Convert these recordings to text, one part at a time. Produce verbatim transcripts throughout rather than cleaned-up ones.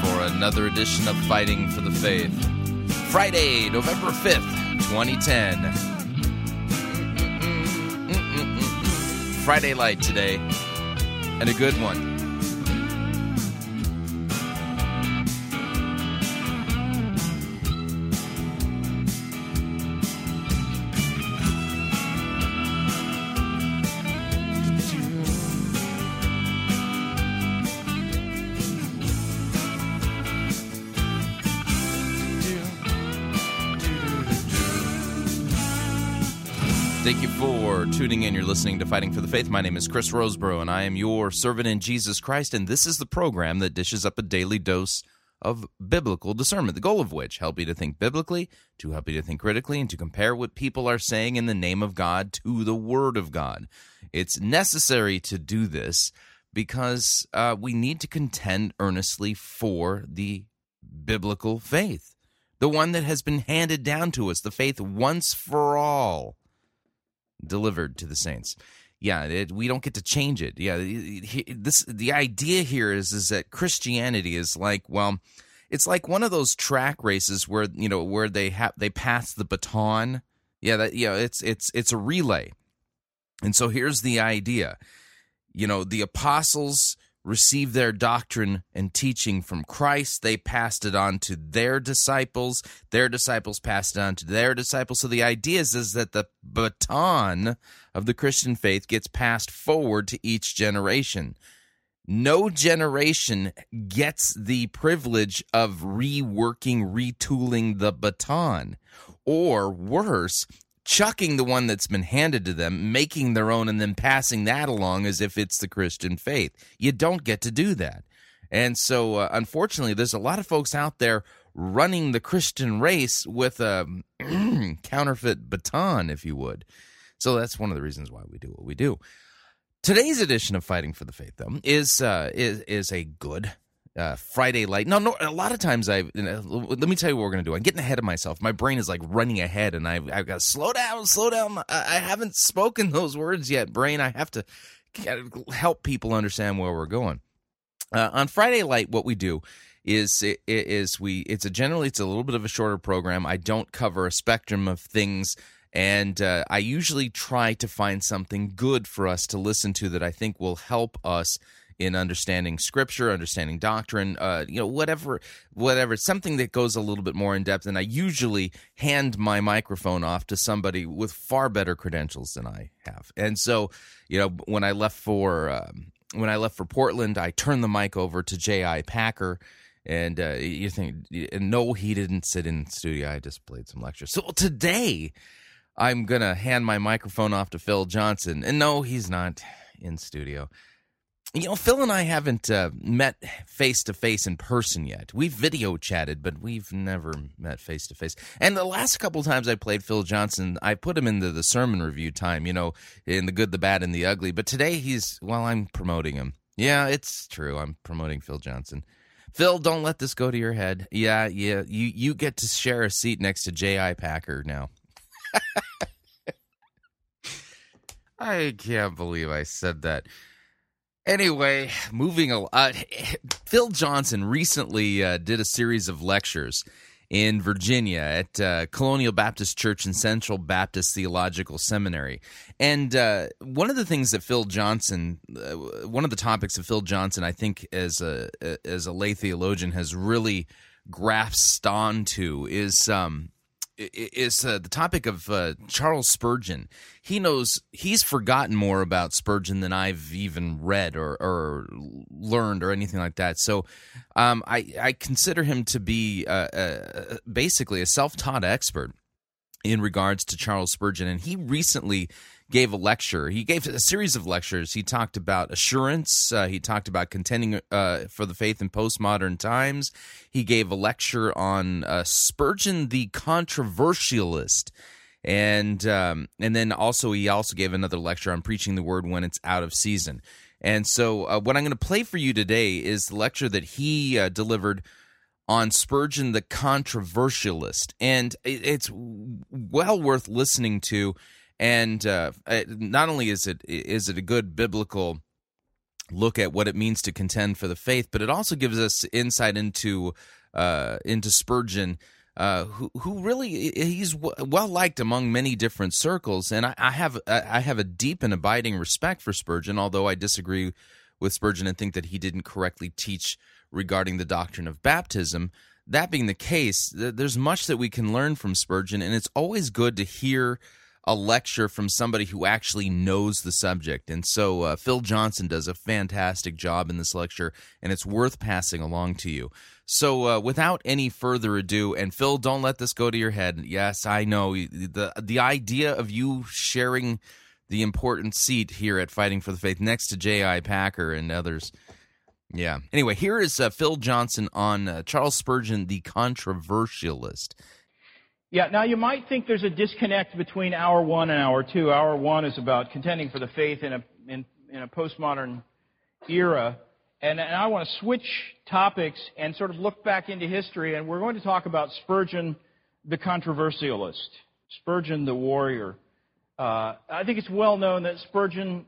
for another edition of Fighting for the Faith. Friday, November fifth, twenty ten. Mm-mm, mm-mm, mm-mm. Friday Light today, and a good one. Thank you for tuning in. You're listening to Fighting for the Faith. My name is Chris Roseborough, and I am your servant in Jesus Christ, and this is the program that dishes up a daily dose of biblical discernment, the goal of which help you to think biblically, to help you to think critically, and to compare what people are saying in the name of God to the Word of God. It's necessary to do this because uh, we need to contend earnestly for the biblical faith, the one that has been handed down to us, the faith once for all delivered to the saints. Yeah, it, we don't get to change it. Yeah, it, it, this the idea here is is that Christianity is like, well, it's like one of those track races where, you know, where they have they pass the baton. Yeah, that yeah, you know, it's it's it's a relay. And so here's the idea. You know, the apostles received their doctrine and teaching from Christ. They passed it on to their disciples. Their disciples passed it on to their disciples. So the idea is, is that the baton of the Christian faith gets passed forward to each generation. No generation gets the privilege of reworking, retooling the baton, or worse, chucking the one that's been handed to them, making their own, and then passing that along as if it's the Christian faith. You don't get to do that. And so, uh, unfortunately, there's a lot of folks out there running the Christian race with a counterfeit baton, if you would. So that's one of the reasons why we do what we do. Today's edition of Fighting for the Faith, though, is uh, is, is a good Uh, Friday Light. No, no. A lot of times, I you know, let me tell you what we're gonna do. I'm getting ahead of myself. My brain is like running ahead, and I've, I've got to slow down, slow down. I, I haven't spoken those words yet, brain. I have to help people understand where we're going. Uh, on Friday Light, what we do is is we it's a generally it's a little bit of a shorter program. I don't cover a spectrum of things. And uh, I usually try to find something good for us to listen to that I think will help us in understanding Scripture, understanding doctrine, uh, you know, whatever, whatever, something that goes a little bit more in depth. And I usually hand my microphone off to somebody with far better credentials than I have. And so, you know, when I left for um, when I left for Portland, I turned the mic over to J I. Packer. And uh, you think, no, he didn't sit in the studio. I just played some lectures. So today, I'm going to hand my microphone off to Phil Johnson. And no, he's not in studio. You know, Phil and I haven't uh, met face-to-face in person yet. We've video chatted, but we've never met face-to-face. And the last couple times I played Phil Johnson, I put him into the sermon review time, you know, in the good, the bad, and the ugly. But today he's, well, I'm promoting him. Yeah, it's true. I'm promoting Phil Johnson. Phil, don't let this go to your head. Yeah, yeah, you, you get to share a seat next to J I. Packer now. I can't believe I said that. Anyway, moving along. Uh, Phil Johnson recently uh, did a series of lectures in Virginia at uh, Colonial Baptist Church and Central Baptist Theological Seminary. And uh, one of the things that Phil Johnson, uh, one of the topics of Phil Johnson, I think as a as a lay theologian has really grasped onto is um, is uh, the topic of uh, Charles Spurgeon. He knows he's forgotten more about Spurgeon than I've even read or, or learned or anything like that. So um, I, I consider him to be uh, uh, basically a self-taught expert in regards to Charles Spurgeon, and he recently gave a lecture. He gave a series of lectures. He talked about assurance. Uh, he talked about contending uh, for the faith in postmodern times. He gave a lecture on uh, Spurgeon the Controversialist, and um, and then also he also gave another lecture on preaching the word when it's out of season. And so uh, what I'm going to play for you today is the lecture that he uh, delivered on Spurgeon the Controversialist, and it's well worth listening to. And uh, not only is it is it a good biblical look at what it means to contend for the faith, but it also gives us insight into uh, into Spurgeon, uh, who who really he's well liked among many different circles. And I, I have I have a deep and abiding respect for Spurgeon, although I disagree with Spurgeon and think that he didn't correctly teach regarding the doctrine of baptism. That being the case, there's much that we can learn from Spurgeon, and it's always good to hear a lecture from somebody who actually knows the subject. And so uh, Phil Johnson does a fantastic job in this lecture, and it's worth passing along to you. So uh, without any further ado, and Phil, don't let this go to your head. Yes, I know, the the idea of you sharing the important seat here at Fighting for the Faith next to J I. Packer and others. Yeah. Anyway, here is uh, Phil Johnson on uh, Charles Spurgeon, the Controversialist. Yeah, now you might think there's a disconnect between hour one and hour two. Hour one is about contending for the faith in a in, in a postmodern era. And, and I want to switch topics and sort of look back into history, and we're going to talk about Spurgeon, the Controversialist, Spurgeon the Warrior. Uh, I think it's well known that Spurgeon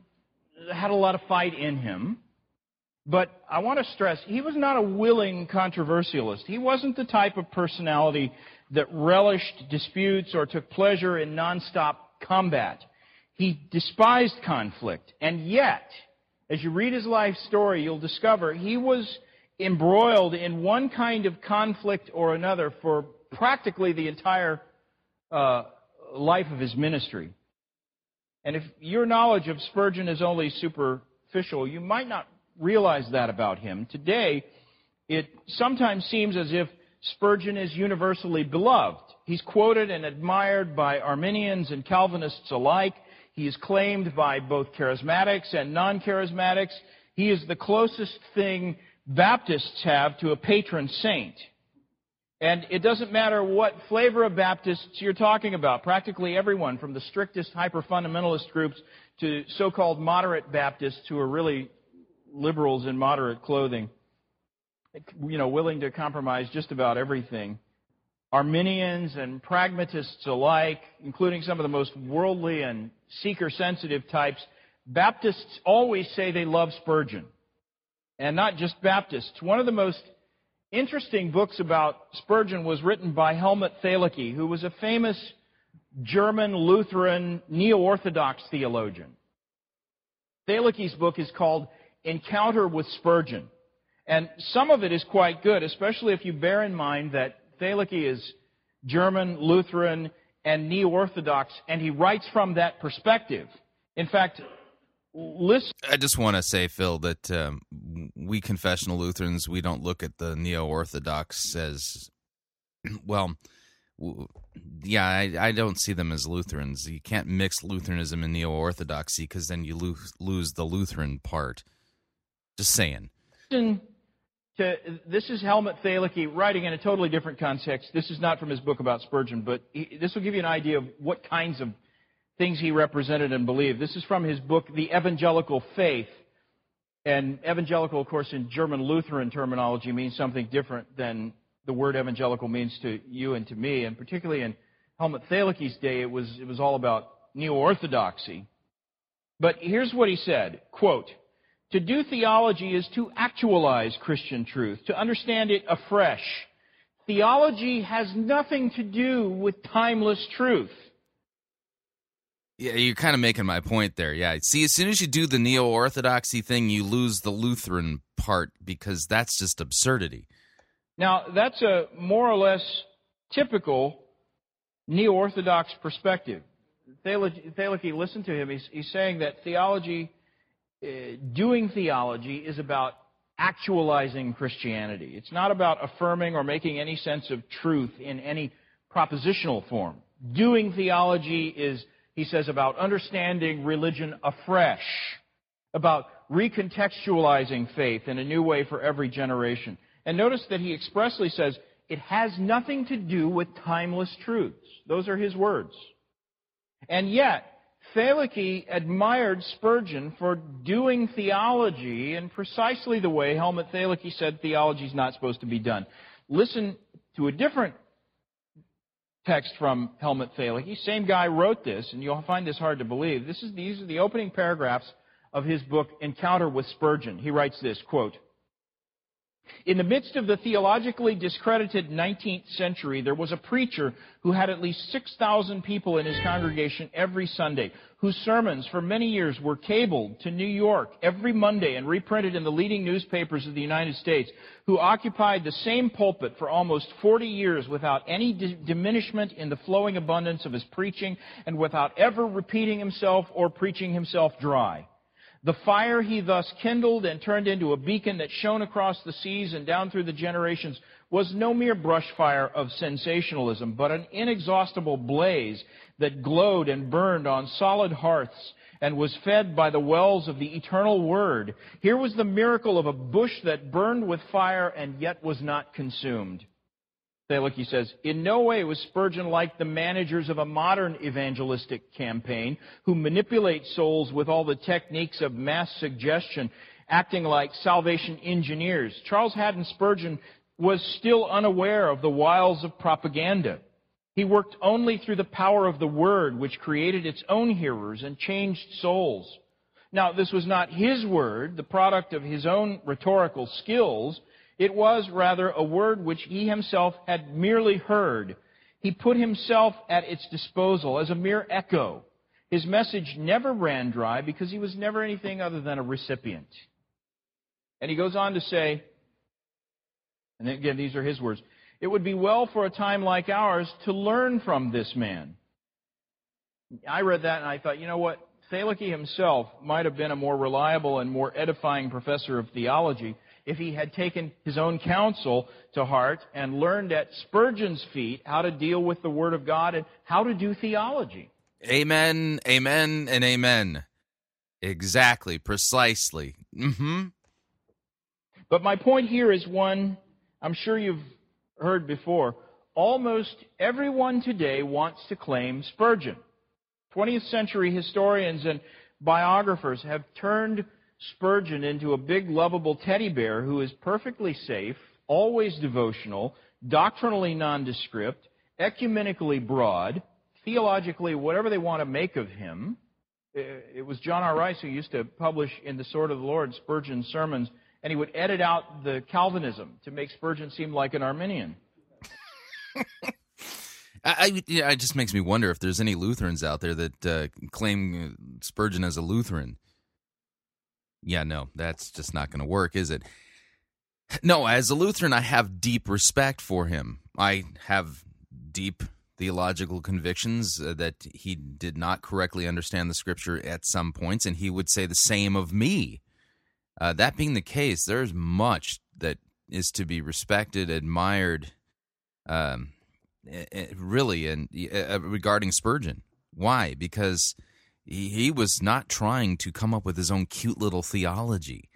had a lot of fight in him. But I want to stress, he was not a willing controversialist. He wasn't the type of personality that relished disputes or took pleasure in nonstop combat. He despised conflict. And yet, as you read his life story, you'll discover he was embroiled in one kind of conflict or another for practically the entire uh, life of his ministry. And if your knowledge of Spurgeon is only superficial, you might not realize that about him. Today, it sometimes seems as if Spurgeon is universally beloved. He's quoted and admired by Arminians and Calvinists alike. He is claimed by both charismatics and non-charismatics. He is the closest thing Baptists have to a patron saint. And it doesn't matter what flavor of Baptists you're talking about. Practically everyone, from the strictest hyper-fundamentalist groups to so-called moderate Baptists who are really liberals in moderate clothing, you know, willing to compromise just about everything. Arminians and pragmatists alike, including some of the most worldly and seeker-sensitive types, Baptists always say they love Spurgeon. And not just Baptists. One of the most interesting books about Spurgeon was written by Helmut Thielicke, who was a famous German Lutheran neo-Orthodox theologian. Thielicke's book is called Encounter with Spurgeon. And some of it is quite good, especially if you bear in mind that Thielicke is German, Lutheran, and neo-Orthodox, and he writes from that perspective. In fact, listen... I just want to say, Phil, that um, we confessional Lutherans, we don't look at the neo-Orthodox as, well, yeah, I, I don't see them as Lutherans. You can't mix Lutheranism and neo-Orthodoxy, because then you lo- lose the Lutheran part. Just saying. This is Helmut Thielicke writing in a totally different context. This is not from his book about Spurgeon, but he, this will give you an idea of what kinds of things he represented and believed. This is from his book, The Evangelical Faith. And evangelical, of course, in German Lutheran terminology means something different than the word evangelical means to you and to me. And particularly in Helmut Thielicke's day, it was, it was all about neo-Orthodoxy. But here's what he said, quote, "To do theology is to actualize Christian truth, to understand it afresh. Theology has nothing to do with timeless truth." Yeah, you're kind of making my point there. Yeah, see, as soon as you do the neo-Orthodoxy thing, you lose the Lutheran part because that's just absurdity. Now, that's a more or less typical neo-Orthodox perspective. Thielicke, listen to him. He's, he's saying that theology, uh, doing theology, is about actualizing Christianity. It's not about affirming or making any sense of truth in any propositional form. Doing theology is, he says, about understanding religion afresh, about recontextualizing faith in a new way for every generation. And notice that he expressly says, it has nothing to do with timeless truths. Those are his words. And yet, Thielicke admired Spurgeon for doing theology in precisely the way Helmut Thielicke said theology is not supposed to be done. Listen to a different text from Helmut Thielicke. Same guy wrote this, and you'll find this hard to believe. This is, these are the opening paragraphs of his book, Encounter with Spurgeon. He writes this, quote, "In the midst of the theologically discredited nineteenth century, there was a preacher who had at least six thousand people in his congregation every Sunday, whose sermons for many years were cabled to New York every Monday and reprinted in the leading newspapers of the United States, who occupied the same pulpit for almost forty years without any di- diminishment in the flowing abundance of his preaching and without ever repeating himself or preaching himself dry. The fire he thus kindled and turned into a beacon that shone across the seas and down through the generations was no mere brush fire of sensationalism, but an inexhaustible blaze that glowed and burned on solid hearths and was fed by the wells of the eternal Word. Here was the miracle of a bush that burned with fire and yet was not consumed." Thielicke says, "In no way was Spurgeon like the managers of a modern evangelistic campaign who manipulate souls with all the techniques of mass suggestion, acting like salvation engineers. Charles Haddon Spurgeon was still unaware of the wiles of propaganda. He worked only through the power of the Word, which created its own hearers and changed souls. Now, this was not his word, the product of his own rhetorical skills. It was, rather, a word which he himself had merely heard. He put himself at its disposal as a mere echo. His message never ran dry because he was never anything other than a recipient." And he goes on to say, and again, these are his words, "It would be well for a time like ours to learn from this man." I read that and I thought, you know what? Thielicke himself might have been a more reliable and more edifying professor of theology if he had taken his own counsel to heart and learned at Spurgeon's feet how to deal with the Word of God and how to do theology. Amen, amen, and amen. Exactly, precisely. Mm-hmm. But my point here is one I'm sure you've heard before. Almost everyone today wants to claim Spurgeon. twentieth century historians and biographers have turned Spurgeon into a big, lovable teddy bear who is perfectly safe, always devotional, doctrinally nondescript, ecumenically broad, theologically whatever they want to make of him. It was John R. Rice who used to publish in The Sword of the Lord Spurgeon's sermons, and he would edit out the Calvinism to make Spurgeon seem like an Arminian. I, yeah, it just makes me wonder if there's any Lutherans out there that uh, claim Spurgeon as a Lutheran. Yeah, no, that's just not going to work, is it? No, as a Lutheran, I have deep respect for him. I have deep theological convictions that he did not correctly understand the Scripture at some points, and he would say the same of me. Uh, that being the case, there's much that is to be respected, admired, um, really, and uh, regarding Spurgeon. Why? Because he was not trying to come up with his own cute little theology.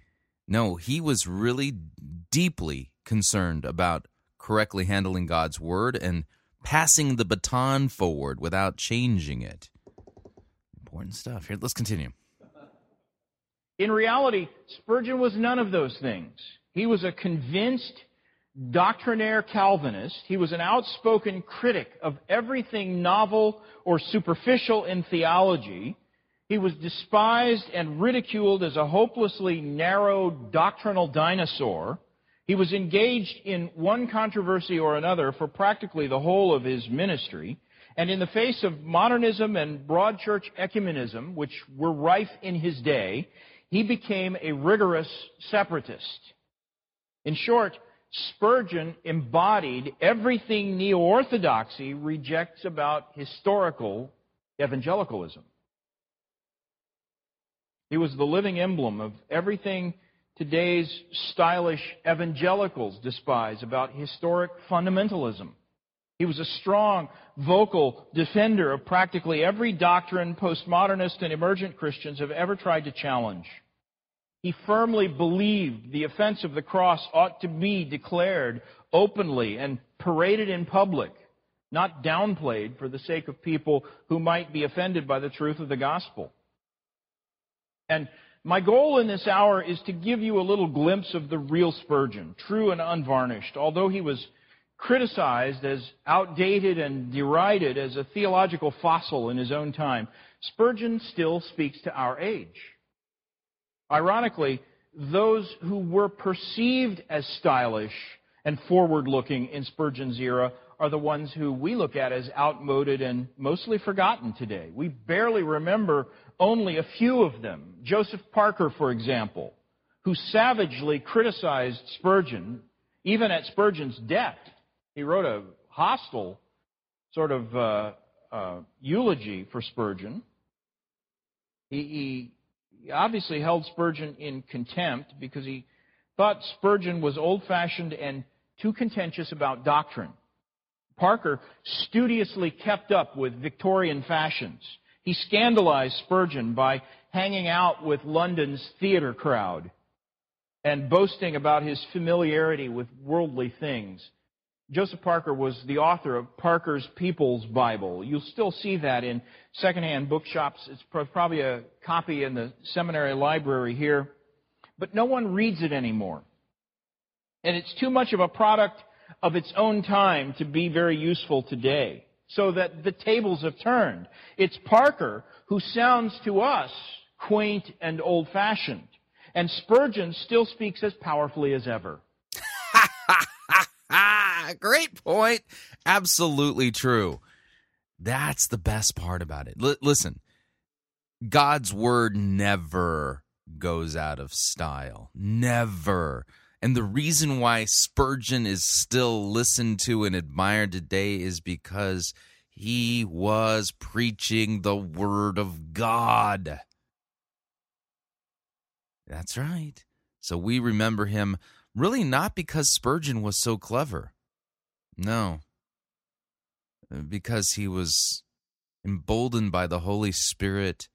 No, he was really deeply concerned about correctly handling God's Word and passing the baton forward without changing it. Important stuff. Here, let's continue. In reality, Spurgeon was none of those things. He was a convinced doctrinaire Calvinist. He was an outspoken critic of everything novel or superficial in theology. He was despised and ridiculed as a hopelessly narrow doctrinal dinosaur. He was engaged in one controversy or another for practically the whole of his ministry. And in the face of modernism and broad church ecumenism, which were rife in his day, he became a rigorous separatist. In short, Spurgeon embodied everything neo-orthodoxy rejects about historical evangelicalism. He was the living emblem of everything today's stylish evangelicals despise about historic fundamentalism. He was a strong, vocal defender of practically every doctrine postmodernist and emergent Christians have ever tried to challenge. He firmly believed the offense of the cross ought to be declared openly and paraded in public, not downplayed for the sake of people who might be offended by the truth of the gospel. And my goal in this hour is to give you a little glimpse of the real Spurgeon, true and unvarnished. Although he was criticized as outdated and derided as a theological fossil in his own time, Spurgeon still speaks to our age. Ironically, those who were perceived as stylish and forward-looking in Spurgeon's era are the ones who we look at as outmoded and mostly forgotten today. We barely remember only a few of them. Joseph Parker, for example, who savagely criticized Spurgeon, even at Spurgeon's death. He wrote a hostile sort of uh, uh, eulogy for Spurgeon. He... he He obviously held Spurgeon in contempt because he thought Spurgeon was old-fashioned and too contentious about doctrine. Parker studiously kept up with Victorian fashions. He scandalized Spurgeon by hanging out with London's theater crowd and boasting about his familiarity with worldly things. Joseph Parker was the author of Parker's People's Bible. You'll still see that in secondhand bookshops. It's probably a copy in the seminary library here. But no one reads it anymore. And it's too much of a product of its own time to be very useful today. So that the tables have turned. It's Parker who sounds to us quaint and old-fashioned. And Spurgeon still speaks as powerfully as ever. Ah, great point. Absolutely true. That's the best part about it. L- listen, God's word never goes out of style. Never. And the reason why Spurgeon is still listened to and admired today is because he was preaching the word of God. That's right. So we remember him really not because Spurgeon was so clever. No. Because he was emboldened by the Holy Spirit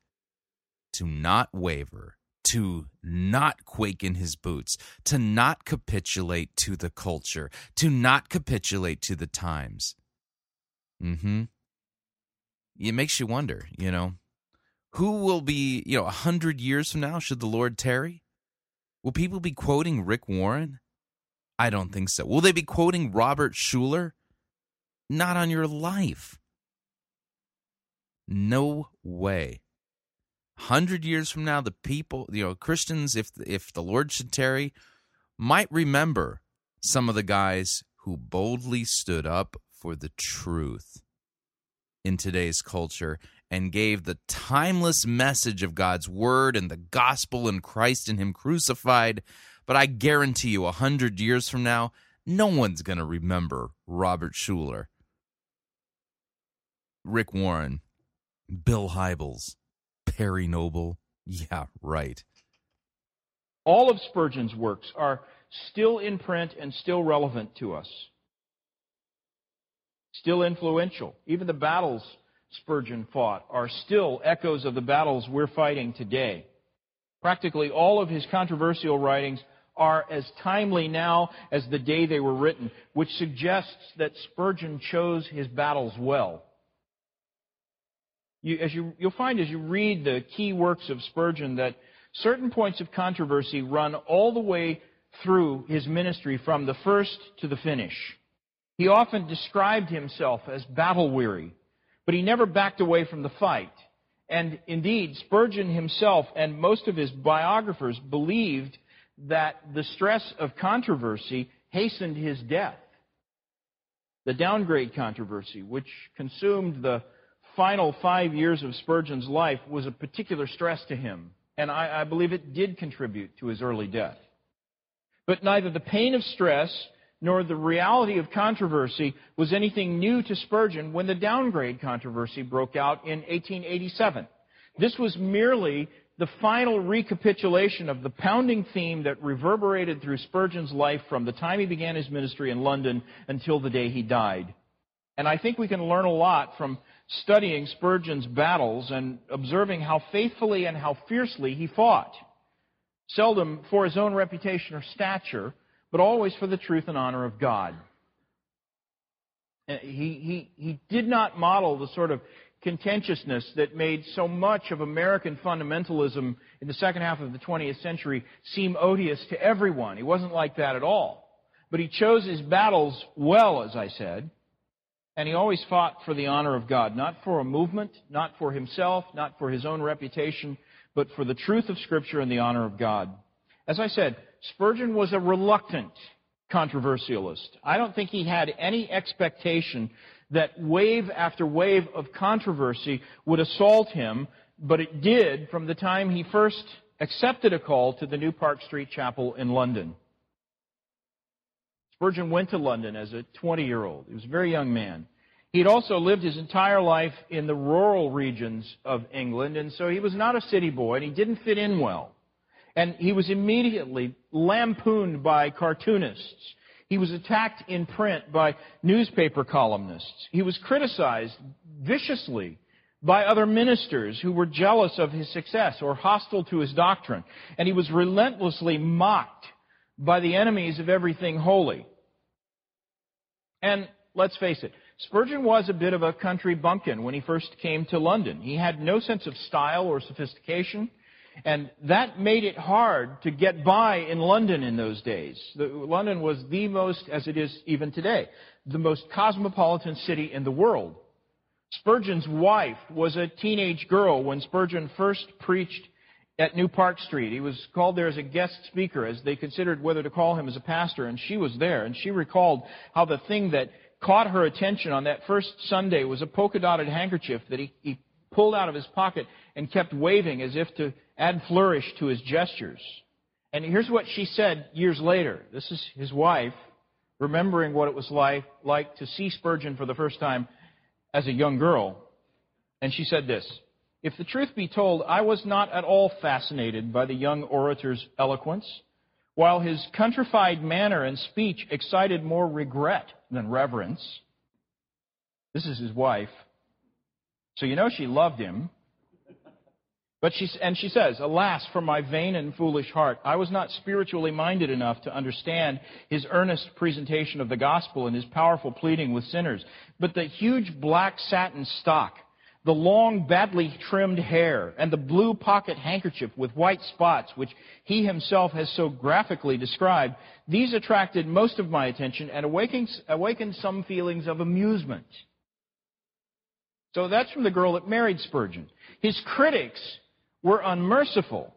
to not waver, to not quake in his boots, to not capitulate to the culture, to not capitulate to the times. Mm-hmm. It makes you wonder, you know, who will be, you know, a hundred years from now, should the Lord tarry? Will people be quoting Rick Warren? I don't think so. Will they be quoting Robert Schuller? Not on your life. No way. A hundred years from now, the people, you know, Christians, if if the Lord should tarry, might remember some of the guys who boldly stood up for the truth in today's culture and gave the timeless message of God's word and the gospel and Christ and him crucified. But I guarantee you, a hundred years from now, no one's going to remember Robert Schuller, Rick Warren, Bill Hybels, Perry Noble. Yeah, right. All of Spurgeon's works are still in print and still relevant to us. Still influential. Even the battles Spurgeon fought are still echoes of the battles we're fighting today. Practically all of his controversial writings are as timely now as the day they were written, which suggests that Spurgeon chose his battles well. You, as you, you'll find as you read the key works of Spurgeon that certain points of controversy run all the way through his ministry from the first to the finish. He often described himself as battle-weary, but he never backed away from the fight. And indeed, Spurgeon himself and most of his biographers believed that the stress of controversy hastened his death. The downgrade controversy, which consumed the final five years of Spurgeon's life, was a particular stress to him. And I, I believe it did contribute to his early death. But neither the pain of stress nor the reality of controversy was anything new to Spurgeon when the downgrade controversy broke out in eighteen eighty-seven. This was merely the final recapitulation of the pounding theme that reverberated through Spurgeon's life from the time he began his ministry in London until the day he died. And I think we can learn a lot from studying Spurgeon's battles and observing how faithfully and how fiercely he fought, seldom for his own reputation or stature, but always for the truth and honor of God. He, he, he did not model the sort of contentiousness that made so much of American fundamentalism in the second half of the twentieth century seem odious to everyone. He wasn't like that at all. But he chose his battles well, as I said, and he always fought for the honor of God, not for a movement, not for himself, not for his own reputation, but for the truth of Scripture and the honor of God. As I said, Spurgeon was a reluctant controversialist. I don't think he had any expectation that wave after wave of controversy would assault him, but it did from the time he first accepted a call to the New Park Street Chapel in London. Spurgeon went to London as a twenty-year-old. He was a very young man. He had also lived his entire life in the rural regions of England, and so he was not a city boy, and he didn't fit in well. And he was immediately lampooned by cartoonists. He was attacked in print by newspaper columnists. He was criticized viciously by other ministers who were jealous of his success or hostile to his doctrine. And he was relentlessly mocked by the enemies of everything holy. And let's face it, Spurgeon was a bit of a country bumpkin when he first came to London. He had no sense of style or sophistication. And that made it hard to get by in London in those days. The, London was the most, as it is even today, the most cosmopolitan city in the world. Spurgeon's wife was a teenage girl when Spurgeon first preached at New Park Street. He was called there as a guest speaker as they considered whether to call him as a pastor, and she was there. And she recalled how the thing that caught her attention on that first Sunday was a polka-dotted handkerchief that he, he pulled out of his pocket and kept waving as if to add flourish to his gestures. And here's what she said years later. This is his wife remembering what it was like, like to see Spurgeon for the first time as a young girl. And she said this: "If the truth be told, I was not at all fascinated by the young orator's eloquence, while his countrified manner and speech excited more regret than reverence." This is his wife. So you know she loved him. But she, and she says, "Alas, for my vain and foolish heart, I was not spiritually minded enough to understand his earnest presentation of the gospel and his powerful pleading with sinners. But the huge black satin stock, the long, badly trimmed hair, and the blue pocket handkerchief with white spots, which he himself has so graphically described, these attracted most of my attention and awakened, awakened some feelings of amusement." So that's from the girl that married Spurgeon. His critics were unmerciful.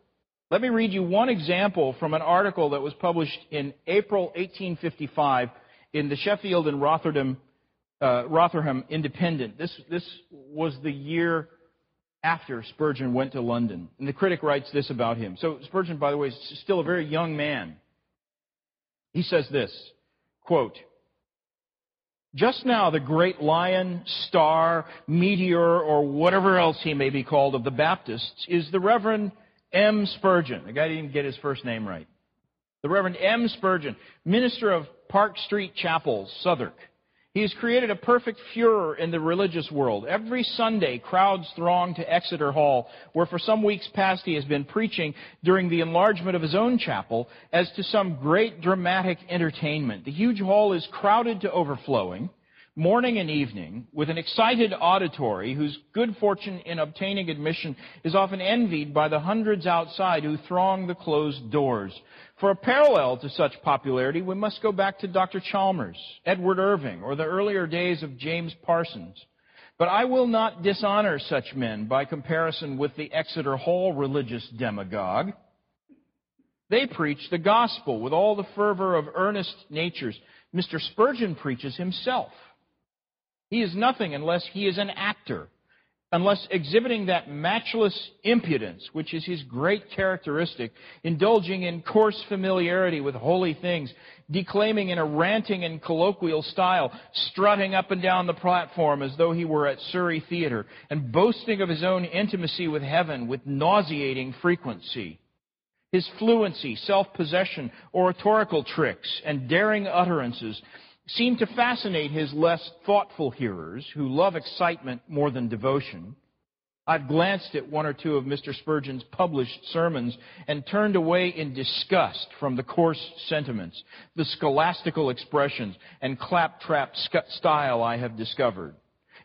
Let me read you one example from an article that was published in April eighteen fifty-five in the Sheffield and Rotherham, uh, Rotherham Independent. This, this was the year after Spurgeon went to London. And the critic writes this about him. So Spurgeon, by the way, is still a very young man. He says this, quote, "Just now the great lion, star, meteor, or whatever else he may be called of the Baptists is the Reverend M. Spurgeon." The guy didn't even get his first name right. The Reverend M. Spurgeon, minister of Park Street Chapel, Southwark. He has created a perfect furor in the religious world. Every Sunday, crowds throng to Exeter Hall, where for some weeks past he has been preaching during the enlargement of his own chapel as to some great dramatic entertainment. The huge hall is crowded to overflowing, morning and evening, with an excited auditory whose good fortune in obtaining admission is often envied by the hundreds outside who throng the closed doors. For a parallel to such popularity, we must go back to Doctor Chalmers, Edward Irving, or the earlier days of James Parsons. But I will not dishonor such men by comparison with the Exeter Hall religious demagogue. They preach the gospel with all the fervor of earnest natures. Mister Spurgeon preaches himself. He is nothing unless he is an actor, unless exhibiting that matchless impudence, which is his great characteristic, indulging in coarse familiarity with holy things, declaiming in a ranting and colloquial style, strutting up and down the platform as though he were at Surrey Theater, and boasting of his own intimacy with heaven with nauseating frequency. His fluency, self-possession, oratorical tricks, and daring utterances seem to fascinate his less thoughtful hearers who love excitement more than devotion. I've glanced at one or two of Mister Spurgeon's published sermons and turned away in disgust from the coarse sentiments, the scholastical expressions, and claptrap style I have discovered.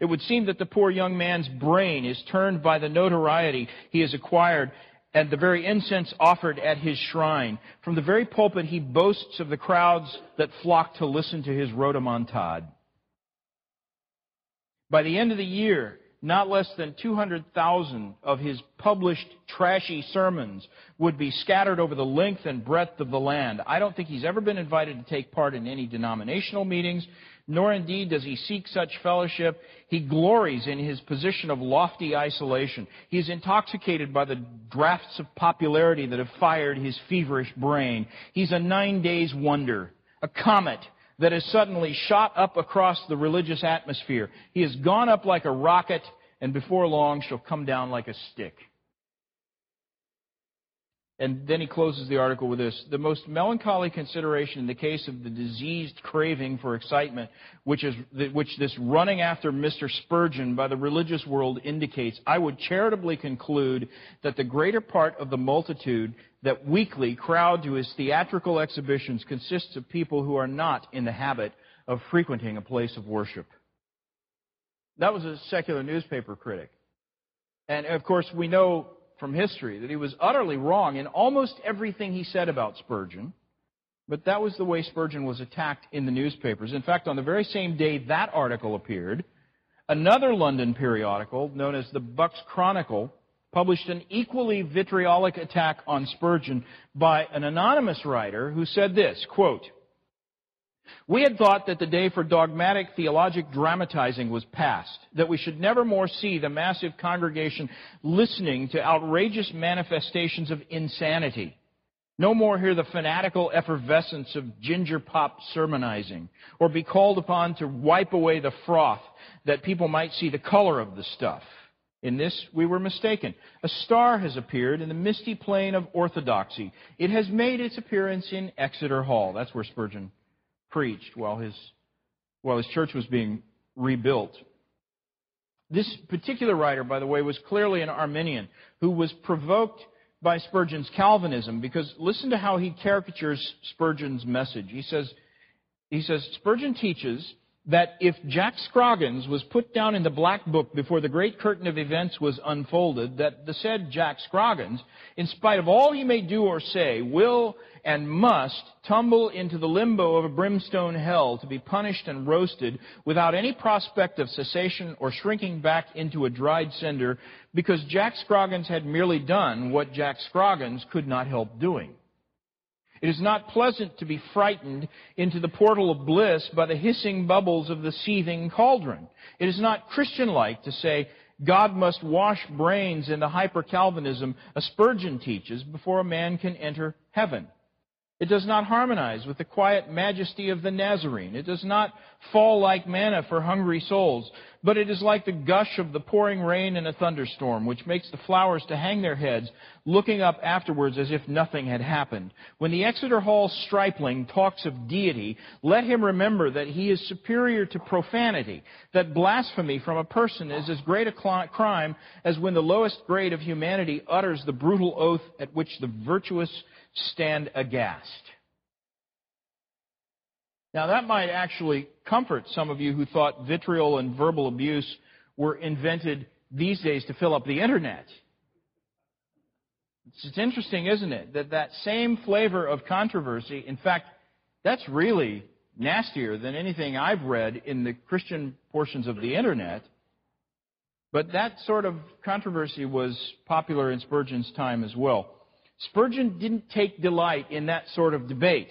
It would seem that the poor young man's brain is turned by the notoriety he has acquired and the very incense offered at his shrine. From the very pulpit he boasts of the crowds that flock to listen to his rhodomontade. By the end of the year, not less than two hundred thousand of his published trashy sermons would be scattered over the length and breadth of the land. I don't think he's ever been invited to take part in any denominational meetings, nor indeed does he seek such fellowship. He glories in his position of lofty isolation. He is intoxicated by the drafts of popularity that have fired his feverish brain. He's a nine days wonder, a comet that has suddenly shot up across the religious atmosphere. He has gone up like a rocket, and before long shall come down like a stick. And then he closes the article with this: the most melancholy consideration in the case of the diseased craving for excitement, which is which this running after Mister Spurgeon by the religious world indicates, I would charitably conclude that the greater part of the multitude that weekly crowd to his theatrical exhibitions consists of people who are not in the habit of frequenting a place of worship. That was a secular newspaper critic. And, of course, we know from history that he was utterly wrong in almost everything he said about Spurgeon, but that was the way Spurgeon was attacked in the newspapers. In fact, on the very same day that article appeared, another London periodical known as the Bucks Chronicle published an equally vitriolic attack on Spurgeon by an anonymous writer who said this, quote, "We had thought that the day for dogmatic theologic dramatizing was past, that we should never more see the massive congregation listening to outrageous manifestations of insanity, no more hear the fanatical effervescence of ginger pop sermonizing, or be called upon to wipe away the froth that people might see the color of the stuff. In this we were mistaken. A star has appeared in the misty plain of orthodoxy. It has made its appearance in Exeter Hall." That's where Spurgeon preached while his while his church was being rebuilt. This particular writer, by the way, was clearly an Arminian who was provoked by Spurgeon's Calvinism, because listen to how he caricatures Spurgeon's message. He says, he says Spurgeon teaches that if Jack Scroggins was put down in the black book before the great curtain of events was unfolded, that the said Jack Scroggins, in spite of all he may do or say, will and must tumble into the limbo of a brimstone hell to be punished and roasted without any prospect of cessation or shrinking back into a dried cinder, because Jack Scroggins had merely done what Jack Scroggins could not help doing. It is not pleasant to be frightened into the portal of bliss by the hissing bubbles of the seething cauldron. It is not Christian-like to say, God must wash brains in the hyper-Calvinism a Spurgeon teaches before a man can enter heaven. It does not harmonize with the quiet majesty of the Nazarene. It does not fall like manna for hungry souls, but it is like the gush of the pouring rain in a thunderstorm, which makes the flowers to hang their heads, looking up afterwards as if nothing had happened. When the Exeter Hall stripling talks of deity, let him remember that he is superior to profanity, that blasphemy from a person is as great a crime as when the lowest grade of humanity utters the brutal oath at which the virtuous stand aghast. Now, that might actually comfort some of you who thought vitriol and verbal abuse were invented these days to fill up the internet. It's interesting, isn't it, that that same flavor of controversy, in fact, that's really nastier than anything I've read in the Christian portions of the internet. But that sort of controversy was popular in Spurgeon's time as well. Spurgeon didn't take delight in that sort of debate,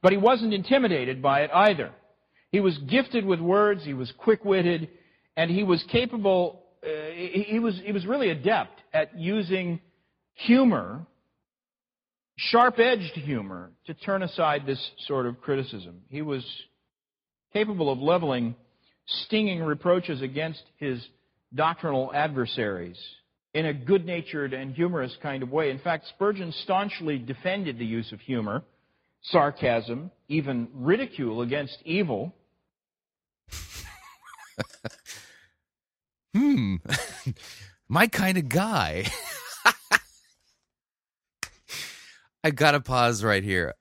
but he wasn't intimidated by it either. He was gifted with words, he was quick-witted, and he was capable uh, he, he was he was really adept at using humor, sharp-edged humor, to turn aside this sort of criticism. He was capable of leveling stinging reproaches against his doctrinal adversaries in a good-natured and humorous kind of way. In fact, Spurgeon staunchly defended the use of humor, sarcasm, even ridicule against evil. hmm, my kind of guy. I gotta pause right here.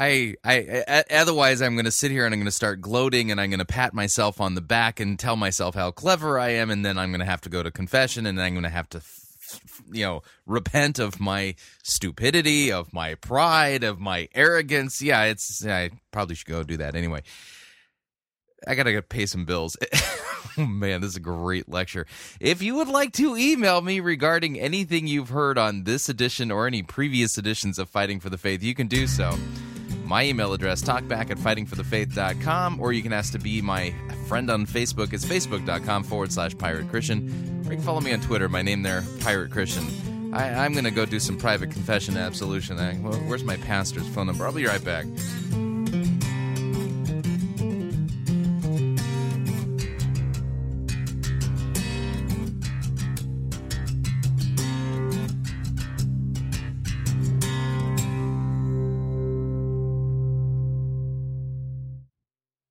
I, I, I, otherwise I'm going to sit here and I'm going to start gloating and I'm going to pat myself on the back and tell myself how clever I am, and then I'm going to have to go to confession and I'm going to have to, you know, repent of my stupidity, of my pride, of my arrogance. Yeah, it's I probably should go do that anyway. I got to pay some bills. Oh, man, this is a great lecture. If you would like to email me regarding anything you've heard on this edition or any previous editions of Fighting for the Faith, you can do so. My email address, talkback at fighting for the faith dot com, or you can ask to be my friend on Facebook. It's facebook.com forward slash Pirate Christian. Or you can follow me on Twitter. My name there, Pirate Christian. I, I'm going to go do some private confession and absolution. I, well, where's my pastor's phone number? I'll be right back.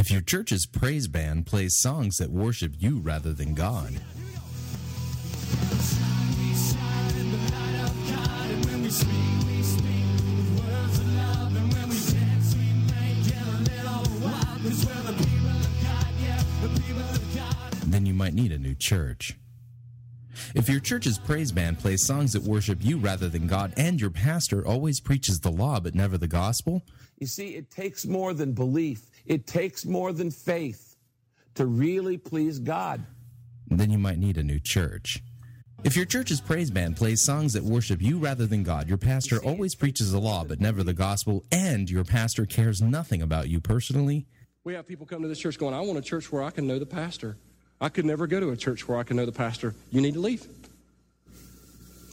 If your church's praise band plays songs that worship you rather than God, then you might need a new church. If your church's praise band plays songs that worship you rather than God, and your pastor always preaches the law but never the gospel... You see, it takes more than belief. It takes more than faith to really please God. Then you might need a new church. If your church's praise band plays songs that worship you rather than God, your pastor always preaches the law but never the gospel, and your pastor cares nothing about you personally... We have people come to this church going, I want a church where I can know the pastor. I could never go to a church where I can know the pastor. You need to leave.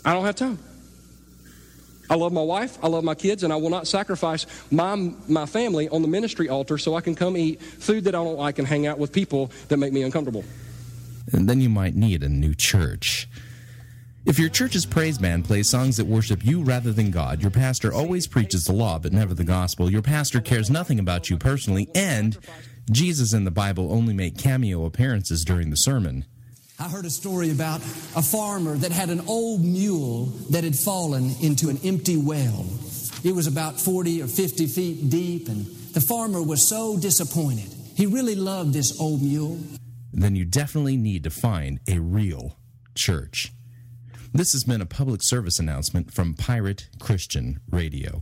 I don't have time. I love my wife, I love my kids, and I will not sacrifice my my family on the ministry altar so I can come eat food that I don't like and hang out with people that make me uncomfortable. And then you might need a new church. If your church's praise band plays songs that worship you rather than God, your pastor always preaches the law but never the gospel, your pastor cares nothing about you personally, and... Jesus and the Bible only make cameo appearances during the sermon. I heard a story about a farmer that had an old mule that had fallen into an empty well. It was about forty or fifty feet deep, and the farmer was so disappointed. He really loved this old mule. Then you definitely need to find a real church. This has been a public service announcement from Pirate Christian Radio.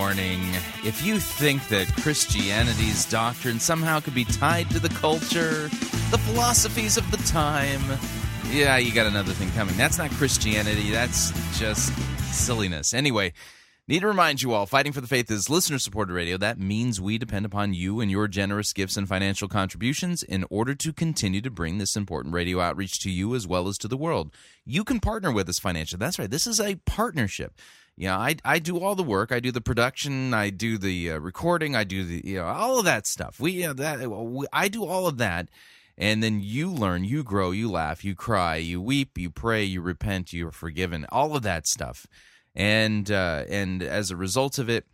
warning. If you think that Christianity's doctrine somehow could be tied to the culture, the philosophies of the time, yeah, you got another thing coming. That's not Christianity. That's just silliness. Anyway, need to remind you all, Fighting for the Faith is listener-supported radio. That means we depend upon you and your generous gifts and financial contributions in order to continue to bring this important radio outreach to you as well as to the world. You can partner with us financially. That's right. This is a partnership. You know, I, I do all the work. I do the production. I do the uh, recording. I do the, you know, all of that stuff. We, you know, that, we I do all of that. And then you learn, you grow, you laugh, you cry, you weep, you pray, you repent, you are forgiven, all of that stuff. And uh, and as a result of it,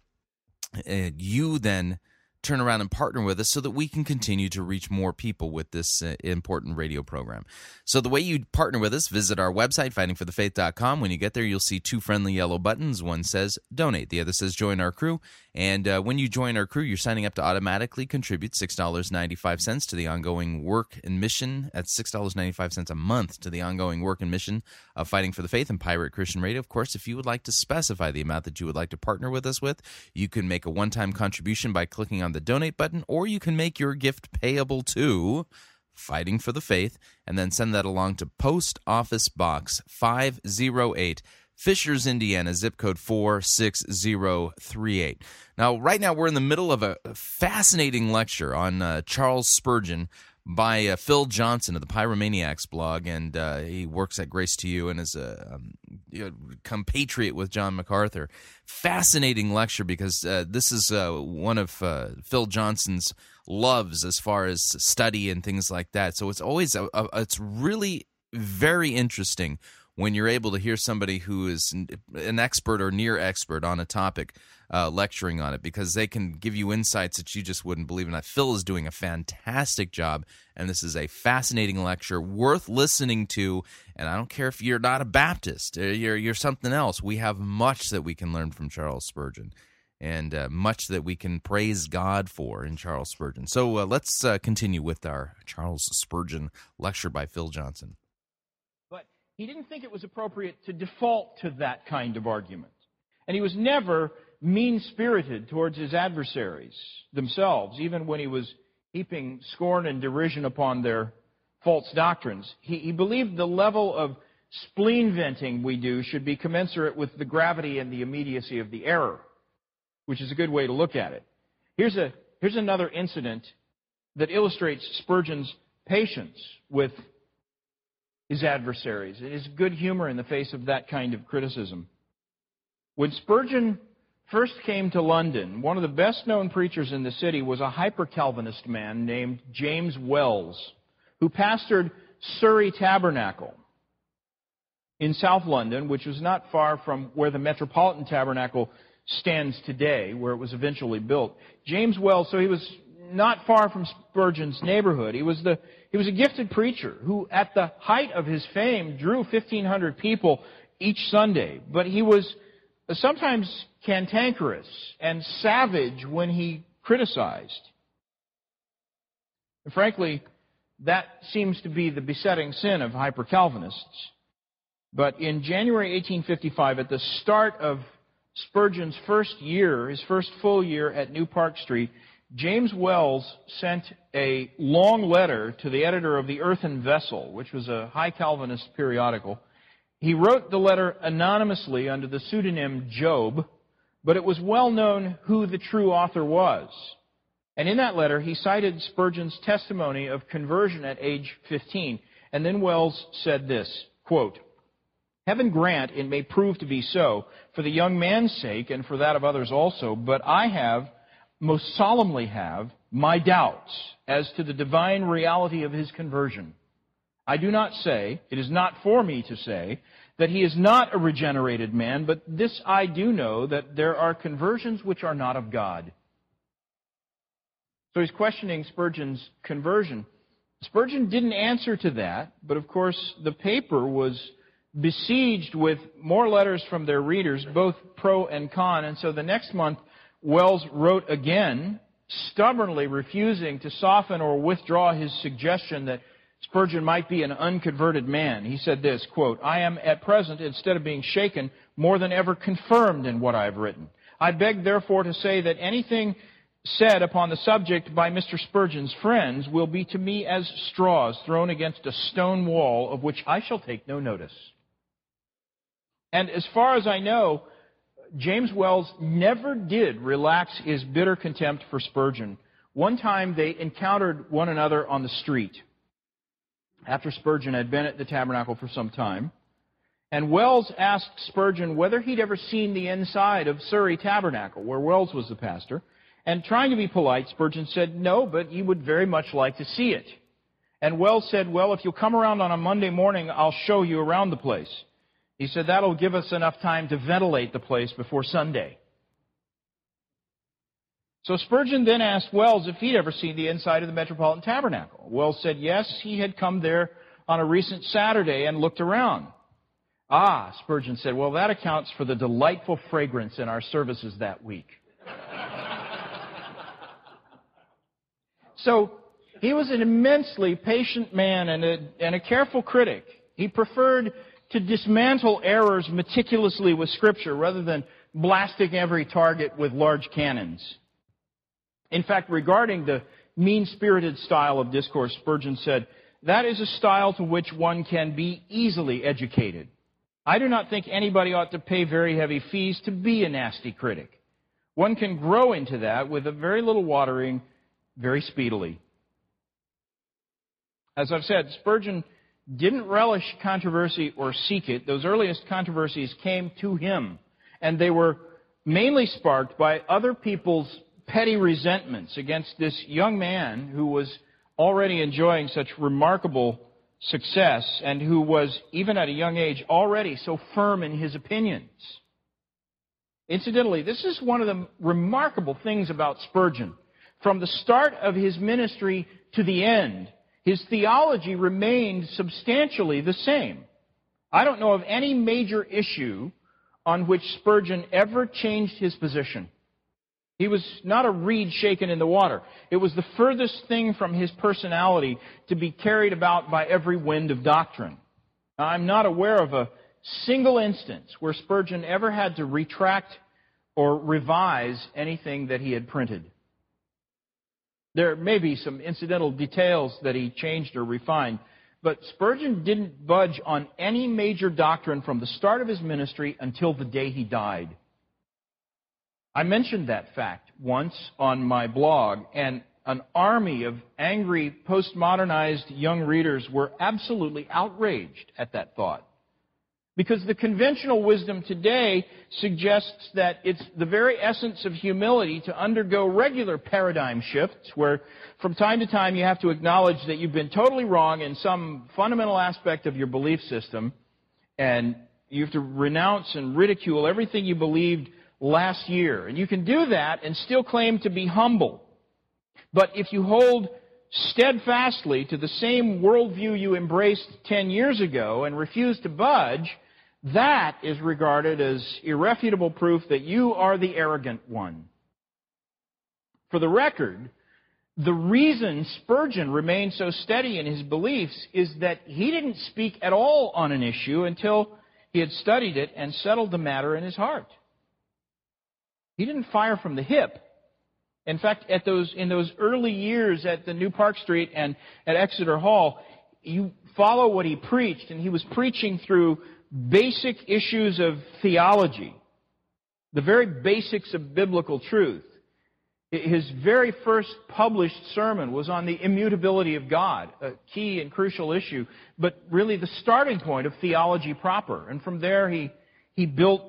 uh, you then turn around and partner with us so that we can continue to reach more people with this uh, important radio program. So the way you partner with us, visit our website, fighting for the faith dot com. When you get there, you'll see two friendly yellow buttons. One says donate. The other says join our crew. And uh, when you join our crew, you're signing up to automatically contribute six dollars and ninety-five cents to the ongoing work and mission. That's six dollars and ninety-five cents a month to the ongoing work and mission of Fighting for the Faith and Pirate Christian Radio. Of course, if you would like to specify the amount that you would like to partner with us with, you can make a one-time contribution by clicking on the donate button, or you can make your gift payable to Fighting for the Faith, and then send that along to Post Office Box five oh eight, Fishers, Indiana, zip code four six zero three eight. Now, right now, we're in the middle of a fascinating lecture on uh, Charles Spurgeon by uh, Phil Johnson of the Pyromaniacs blog, and uh, he works at Grace to You and is a um, you know, compatriot with John MacArthur. Fascinating lecture, because uh, this is uh, one of uh, Phil Johnson's loves as far as study and things like that. So it's always a, a, it's really very interesting when you're able to hear somebody who is an expert or near expert on a topic uh, lecturing on it, because they can give you insights that you just wouldn't believe in. I, Phil is doing a fantastic job, and this is a fascinating lecture worth listening to. And I don't care if you're not a Baptist, you're you're something else. We have much that we can learn from Charles Spurgeon, and uh, much that we can praise God for in Charles Spurgeon. So uh, let's uh, continue with our Charles Spurgeon lecture by Phil Johnson. He didn't think it was appropriate to default to that kind of argument. And he was never mean-spirited towards his adversaries themselves, even when he was heaping scorn and derision upon their false doctrines. He, he believed the level of spleen-venting we do should be commensurate with the gravity and the immediacy of the error, which is a good way to look at it. Here's a, here's another incident that illustrates Spurgeon's patience with his adversaries, and his good humor in the face of that kind of criticism. When Spurgeon first came to London, one of the best-known preachers in the city was a hyper-Calvinist man named James Wells, who pastored Surrey Tabernacle in South London, which was not far from where the Metropolitan Tabernacle stands today, where it was eventually built. James Wells, so he was not far from Spurgeon's neighborhood. He was the he was a gifted preacher who, at the height of his fame, drew fifteen hundred people each Sunday. But he was sometimes cantankerous and savage when he criticized. And frankly, that seems to be the besetting sin of hyper-Calvinists. But in January eighteen fifty-five, at the start of Spurgeon's first year, his first full year at New Park Street, James Wells sent a long letter to the editor of the Earthen Vessel, which was a high Calvinist periodical. He wrote the letter anonymously under the pseudonym Job, but it was well known who the true author was. And in that letter, he cited Spurgeon's testimony of conversion at age fifteen. And then Wells said this, quote, "Heaven grant it may prove to be so, for the young man's sake and for that of others also, but I have... most solemnly have my doubts as to the divine reality of his conversion. I do not say, it is not for me to say, that he is not a regenerated man, but this I do know, that there are conversions which are not of God." So he's questioning Spurgeon's conversion. Spurgeon didn't answer to that, but of course the paper was besieged with more letters from their readers, both pro and con, and so the next month Wells wrote again, stubbornly refusing to soften or withdraw his suggestion that Spurgeon might be an unconverted man. He said this, quote, "I am at present, instead of being shaken, more than ever confirmed in what I have written. I beg, therefore, to say that anything said upon the subject by Mister Spurgeon's friends will be to me as straws thrown against a stone wall of which I shall take no notice. And as far as I know, James Wells never did relax his bitter contempt for Spurgeon. One time they encountered one another on the street after Spurgeon had been at the Tabernacle for some time. And Wells asked Spurgeon whether he'd ever seen the inside of Surrey Tabernacle, where Wells was the pastor. And trying to be polite, Spurgeon said, no, but you would very much like to see it. And Wells said, well, if you'll come around on a Monday morning, I'll show you around the place. He said, that'll give us enough time to ventilate the place before Sunday. So Spurgeon then asked Wells if he'd ever seen the inside of the Metropolitan Tabernacle. Wells said, yes, he had come there on a recent Saturday and looked around. Ah, Spurgeon said, well, that accounts for the delightful fragrance in our services that week. So he was an immensely patient man and a, and a careful critic. He preferred to dismantle errors meticulously with Scripture rather than blasting every target with large cannons. In fact, regarding the mean-spirited style of discourse, Spurgeon said, that is a style to which one can be easily educated. I do not think anybody ought to pay very heavy fees to be a nasty critic. One can grow into that with a very little watering very speedily. As I've said, Spurgeon didn't relish controversy or seek it. Those earliest controversies came to him, and they were mainly sparked by other people's petty resentments against this young man who was already enjoying such remarkable success, and who was, even at a young age, already so firm in his opinions. Incidentally, this is one of the remarkable things about Spurgeon. From the start of his ministry to the end, his theology remained substantially the same. I don't know of any major issue on which Spurgeon ever changed his position. He was not a reed shaken in the water. It was the furthest thing from his personality to be carried about by every wind of doctrine. Now, I'm not aware of a single instance where Spurgeon ever had to retract or revise anything that he had printed. There may be some incidental details that he changed or refined, but Spurgeon didn't budge on any major doctrine from the start of his ministry until the day he died. I mentioned that fact once on my blog, and an army of angry, postmodernized young readers were absolutely outraged at that thought. Because the conventional wisdom today suggests that it's the very essence of humility to undergo regular paradigm shifts, where from time to time you have to acknowledge that you've been totally wrong in some fundamental aspect of your belief system, and you have to renounce and ridicule everything you believed last year. And you can do that and still claim to be humble. But if you hold steadfastly to the same worldview you embraced ten years ago and refuse to budge, that is regarded as irrefutable proof that you are the arrogant one. For the record, the reason Spurgeon remained so steady in his beliefs is that he didn't speak at all on an issue until he had studied it and settled the matter in his heart. He didn't fire from the hip. In fact, at those, in those early years at the New Park Street and at Exeter Hall, you follow what he preached, and he was preaching through basic issues of theology, the very basics of biblical truth. His very first published sermon was on the immutability of God, a key and crucial issue, but really the starting point of theology proper. And from there he, he built,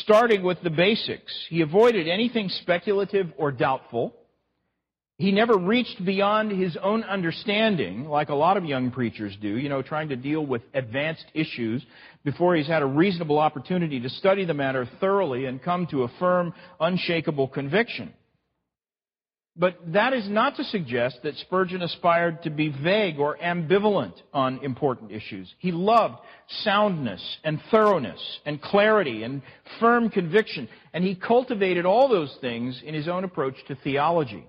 starting with the basics. He avoided anything speculative or doubtful. He never reached beyond his own understanding, like a lot of young preachers do, you know, trying to deal with advanced issues before he's had a reasonable opportunity to study the matter thoroughly and come to a firm, unshakable conviction. But that is not to suggest that Spurgeon aspired to be vague or ambivalent on important issues. He loved soundness and thoroughness and clarity and firm conviction, and he cultivated all those things in his own approach to theology.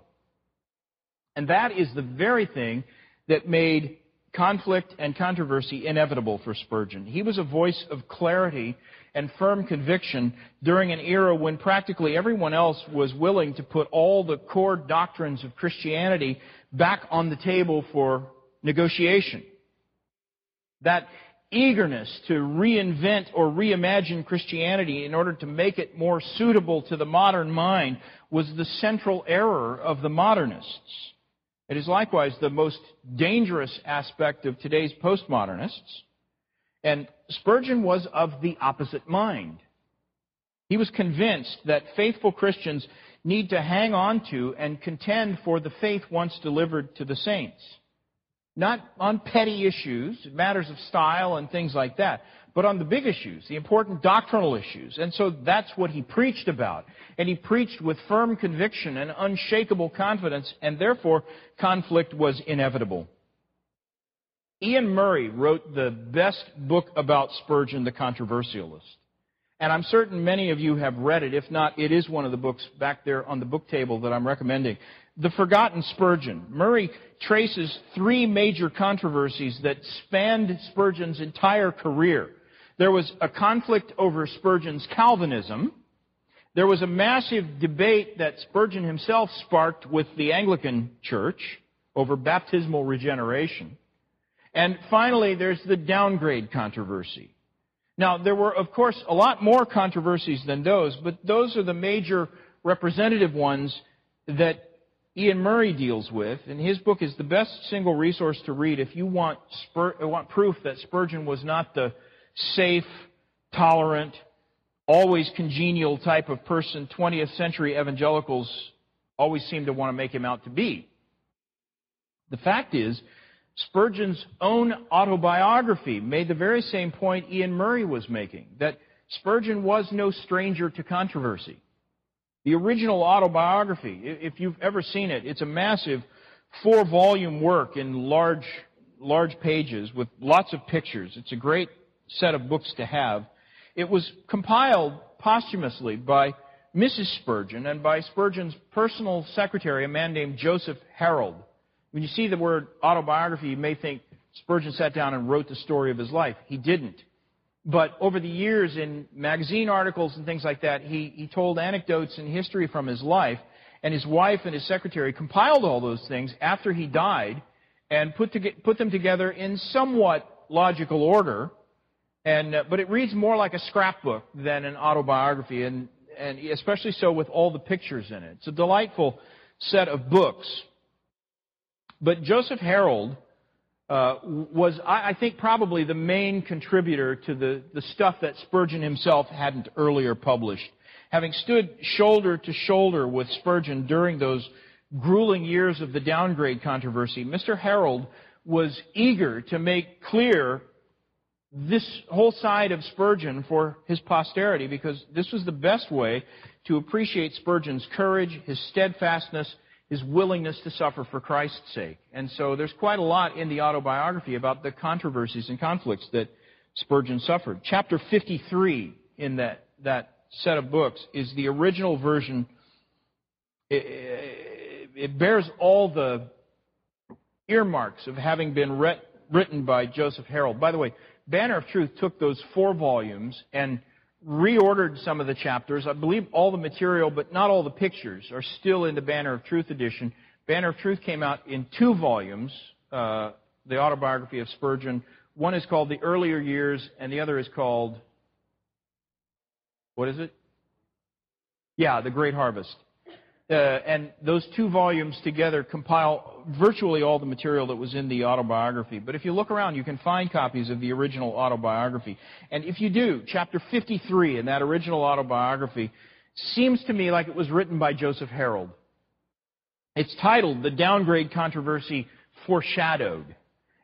And that is the very thing that made conflict and controversy inevitable for Spurgeon. He was a voice of clarity and firm conviction during an era when practically everyone else was willing to put all the core doctrines of Christianity back on the table for negotiation. That eagerness to reinvent or reimagine Christianity in order to make it more suitable to the modern mind was the central error of the modernists. It is likewise the most dangerous aspect of today's postmodernists. And Spurgeon was of the opposite mind. He was convinced that faithful Christians need to hang on to and contend for the faith once delivered to the saints. Not on petty issues, matters of style and things like that, but on the big issues, the important doctrinal issues. And so that's what he preached about. And he preached with firm conviction and unshakable confidence, and therefore conflict was inevitable. Ian Murray wrote the best book about Spurgeon, The Controversialist. And I'm certain many of you have read it. If not, it is one of the books back there on the book table that I'm recommending. The Forgotten Spurgeon. Murray traces three major controversies that spanned Spurgeon's entire career. There was a conflict over Spurgeon's Calvinism. There was a massive debate that Spurgeon himself sparked with the Anglican Church over baptismal regeneration. And finally, there's the downgrade controversy. Now, there were, of course, a lot more controversies than those, but those are the major representative ones that Ian Murray deals with, and his book is the best single resource to read if you want, Spur- want proof that Spurgeon was not the safe, tolerant, always congenial type of person twentieth century evangelicals always seem to want to make him out to be. The fact is, Spurgeon's own autobiography made the very same point Ian Murray was making, that Spurgeon was no stranger to controversy. The original autobiography, if you've ever seen it, it's a massive four-volume work in large, large pages with lots of pictures. It's a great set of books to have. It was compiled posthumously by Missus Spurgeon and by Spurgeon's personal secretary, a man named Joseph Harold. When you see the word autobiography, you may think Spurgeon sat down and wrote the story of his life. He didn't. But over the years, in magazine articles and things like that, he, he told anecdotes and history from his life, and his wife and his secretary compiled all those things after he died and put, to get, put them together in somewhat logical order. And uh, but it reads more like a scrapbook than an autobiography, and, and especially so with all the pictures in it. It's a delightful set of books. But Joseph Harold Uh, was, I, I think, probably the main contributor to the, the stuff that Spurgeon himself hadn't earlier published. Having stood shoulder to shoulder with Spurgeon during those grueling years of the downgrade controversy, Mister Harold was eager to make clear this whole side of Spurgeon for his posterity, because this was the best way to appreciate Spurgeon's courage, his steadfastness, his willingness to suffer for Christ's sake. And so there's quite a lot in the autobiography about the controversies and conflicts that Spurgeon suffered. Chapter fifty-three in that, that set of books is the original version. It, it bears all the earmarks of having been re- written by Joseph Harold. By the way, Banner of Truth took those four volumes and reordered some of the chapters. I believe all the material, but not all the pictures, are still in the Banner of Truth edition. Banner of Truth came out in two volumes, uh, the autobiography of Spurgeon. One is called The Earlier Years, and the other is called, what is it? Yeah, The Great Harvest. Uh, and those two volumes together compile virtually all the material that was in the autobiography. But if you look around, you can find copies of the original autobiography. And if you do, chapter fifty-three in that original autobiography seems to me like it was written by Joseph Harold. It's titled The Downgrade Controversy Foreshadowed.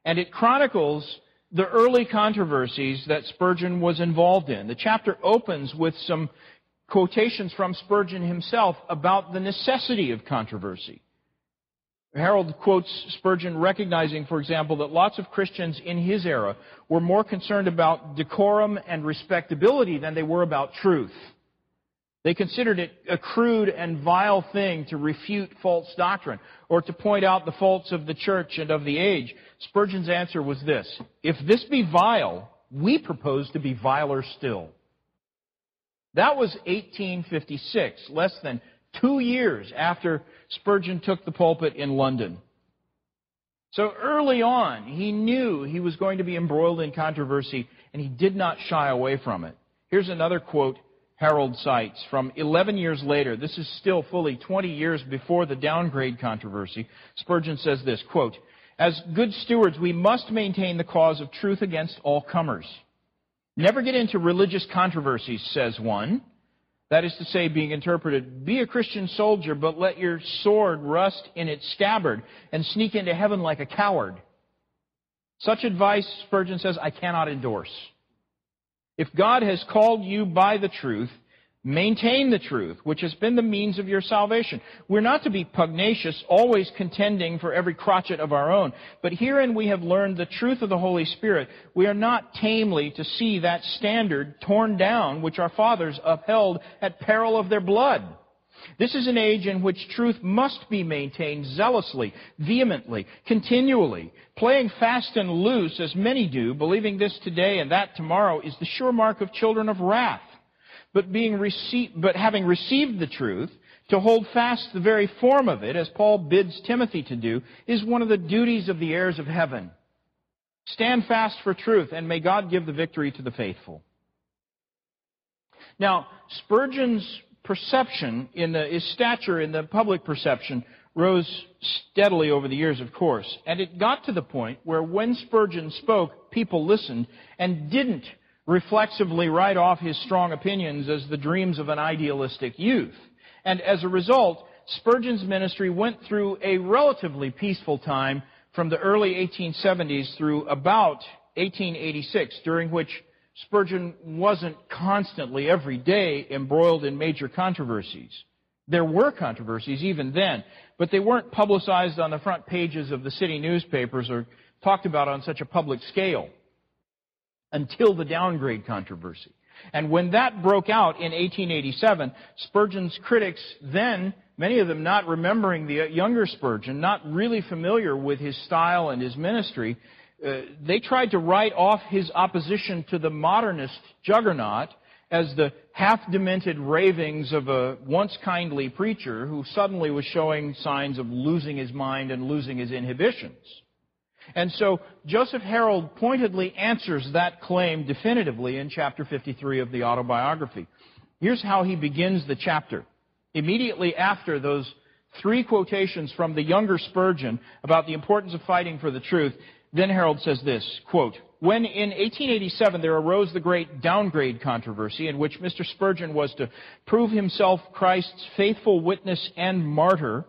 And it chronicles the early controversies that Spurgeon was involved in. The chapter opens with some quotations from Spurgeon himself about the necessity of controversy. Harold quotes Spurgeon recognizing, for example, that lots of Christians in his era were more concerned about decorum and respectability than they were about truth. They considered it a crude and vile thing to refute false doctrine or to point out the faults of the church and of the age. Spurgeon's answer was this: if this be vile, we propose to be viler still. That was eighteen fifty-six, less than two years after Spurgeon took the pulpit in London. So early on, he knew he was going to be embroiled in controversy, and he did not shy away from it. Here's another quote Harold cites from eleven years later. This is still fully twenty years before the downgrade controversy. Spurgeon says this, quote, "As good stewards, we must maintain the cause of truth against all comers. Never get into religious controversies, says one. That is to say, being interpreted, be a Christian soldier, but let your sword rust in its scabbard and sneak into heaven like a coward. Such advice," Spurgeon says, "I cannot endorse. If God has called you by the truth, maintain the truth, which has been the means of your salvation. We're not to be pugnacious, always contending for every crotchet of our own. But herein we have learned the truth of the Holy Spirit. We are not tamely to see that standard torn down, which our fathers upheld at peril of their blood. This is an age in which truth must be maintained zealously, vehemently, continually, playing fast and loose as many do, believing this today and that tomorrow is the sure mark of children of wrath. But being received, but having received the truth, to hold fast the very form of it, as Paul bids Timothy to do, is one of the duties of the heirs of heaven. Stand fast for truth, and may God give the victory to the faithful." Now, Spurgeon's perception, in the, his stature in the public perception, rose steadily over the years, of course. And it got to the point where when Spurgeon spoke, people listened and didn't reflexively write off his strong opinions as the dreams of an idealistic youth. And as a result, Spurgeon's ministry went through a relatively peaceful time from the early eighteen seventies through about eighteen eighty-six, during which Spurgeon wasn't constantly every day embroiled in major controversies. There were controversies even then, but they weren't publicized on the front pages of the city newspapers or talked about on such a public scale until the downgrade controversy. And when that broke out in eighteen eighty-seven, Spurgeon's critics then, many of them not remembering the younger Spurgeon, not really familiar with his style and his ministry, Uh, they tried to write off his opposition to the modernist juggernaut as the half-demented ravings of a once kindly preacher who suddenly was showing signs of losing his mind and losing his inhibitions. And so Joseph Harold pointedly answers that claim definitively in chapter fifty-three of the autobiography. Here's how he begins the chapter. Immediately after those three quotations from the younger Spurgeon about the importance of fighting for the truth, then Harold says this, quote, "When in eighteen eighty-seven there arose the great downgrade controversy in which Mister Spurgeon was to prove himself Christ's faithful witness and martyr,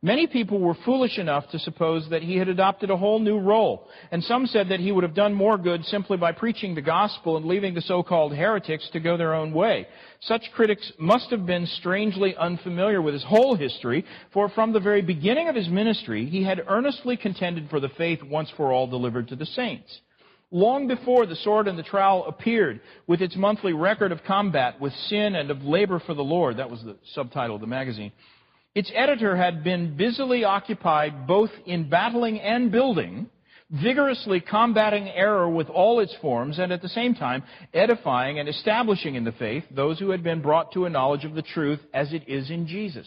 many people were foolish enough to suppose that he had adopted a whole new role, and some said that he would have done more good simply by preaching the gospel and leaving the so-called heretics to go their own way. Such critics must have been strangely unfamiliar with his whole history, for from the very beginning of his ministry, he had earnestly contended for the faith once for all delivered to the saints. Long before the Sword and the Trowel appeared, with its monthly record of combat with sin and of labor for the Lord," that was the subtitle of the magazine, "its editor had been busily occupied both in battling and building, vigorously combating error with all its forms, and at the same time edifying and establishing in the faith those who had been brought to a knowledge of the truth as it is in Jesus."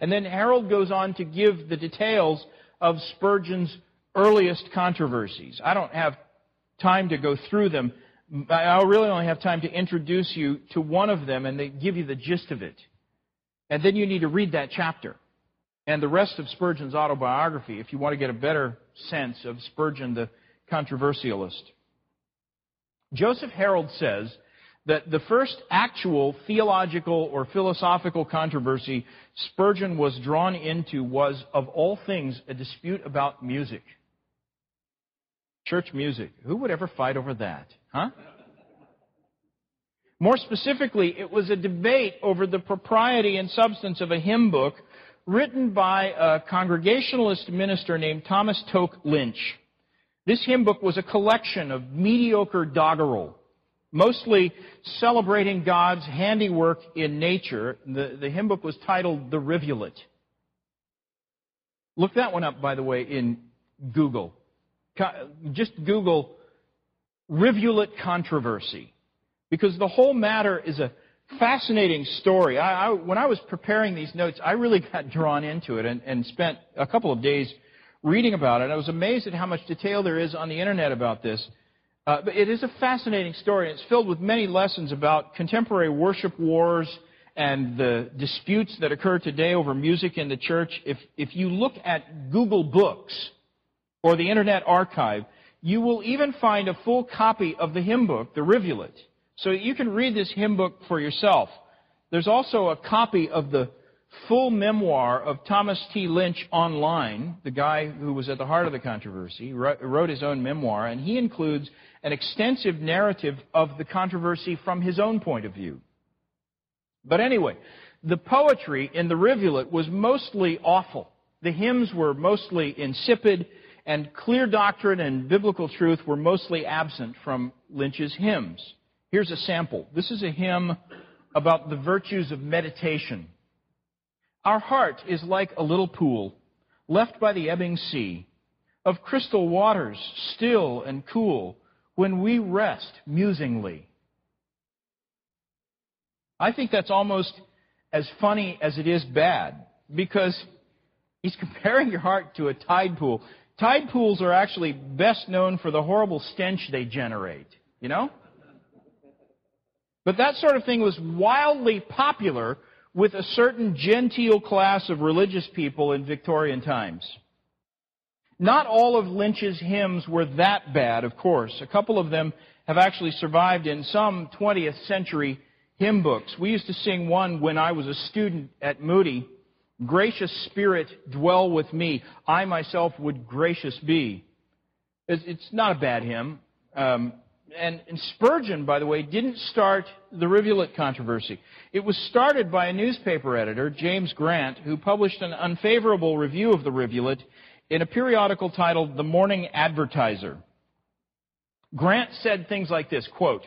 And then Harold goes on to give the details of Spurgeon's earliest controversies. I don't have time to go through them. I really only have time to introduce you to one of them, and they give you the gist of it. And then you need to read that chapter and the rest of Spurgeon's autobiography if you want to get a better sense of Spurgeon the controversialist. Joseph Harold says that the first actual theological or philosophical controversy Spurgeon was drawn into was, of all things, a dispute about music. Church music. Who would ever fight over that? Huh? More specifically, it was a debate over the propriety and substance of a hymn book written by a Congregationalist minister named Thomas Toke Lynch. This hymn book was a collection of mediocre doggerel, mostly celebrating God's handiwork in nature. The, the hymn book was titled The Rivulet. Look that one up, by the way, in Google. Just Google Rivulet Controversy. Because the whole matter is a Fascinating story. I, I, when I was preparing these notes, I really got drawn into it and, and spent a couple of days reading about it. I was amazed at how much detail there is on the Internet about this. Uh, but it is a fascinating story, and it's filled with many lessons about contemporary worship wars and the disputes that occur today over music in the church. If, if you look at Google Books or the Internet Archive, you will even find a full copy of the hymn book, The Rivulet. So you can read this hymn book for yourself. There's also a copy of the full memoir of Thomas T. Lynch online, the guy who was at the heart of the controversy, wrote his own memoir, and he includes an extensive narrative of the controversy from his own point of view. But anyway, the poetry in The Rivulet was mostly awful. The hymns were mostly insipid, and clear doctrine and biblical truth were mostly absent from Lynch's hymns. Here's a sample. This is a hymn about the virtues of meditation. Our heart is like a little pool left by the ebbing sea, of crystal waters still and cool, when we rest musingly. I think that's almost as funny as it is bad, because he's comparing your heart to a tide pool. Tide pools are actually best known for the horrible stench they generate, you know? But that sort of thing was wildly popular with a certain genteel class of religious people in Victorian times. Not all of Lynch's hymns were that bad, of course. A couple of them have actually survived in some twentieth century hymn books. We used to sing one when I was a student at Moody, "Gracious Spirit, dwell with me. I myself would gracious be." It's not a bad hymn. Um, And, and Spurgeon, by the way, didn't start the Rivulet controversy. It was started by a newspaper editor, James Grant, who published an unfavorable review of the Rivulet in a periodical titled The Morning Advertiser. Grant said things like this, quote,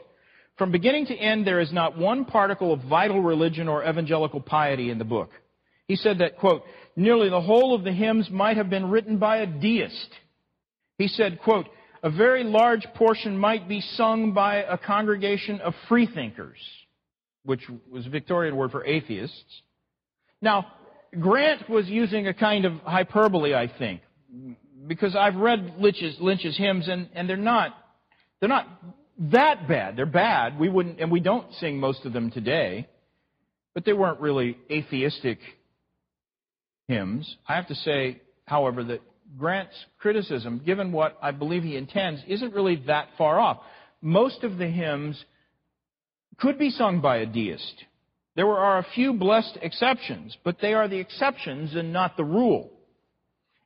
"From beginning to end, there is not one particle of vital religion or evangelical piety in the book." He said that, quote, "Nearly the whole of the hymns might have been written by a deist." He said, quote, "A very large portion might be sung by a congregation of freethinkers," which was a Victorian word for atheists. Now, Grant was using a kind of hyperbole, I think, because I've read Lynch's, Lynch's hymns, and, and they're not they're not that bad. They're bad. We wouldn't, and we don't sing most of them today, but they weren't really atheistic hymns. I have to say, however, that Grant's criticism, given what I believe he intends, isn't really that far off. Most of the hymns could be sung by a deist. There are a few blessed exceptions, but they are the exceptions and not the rule.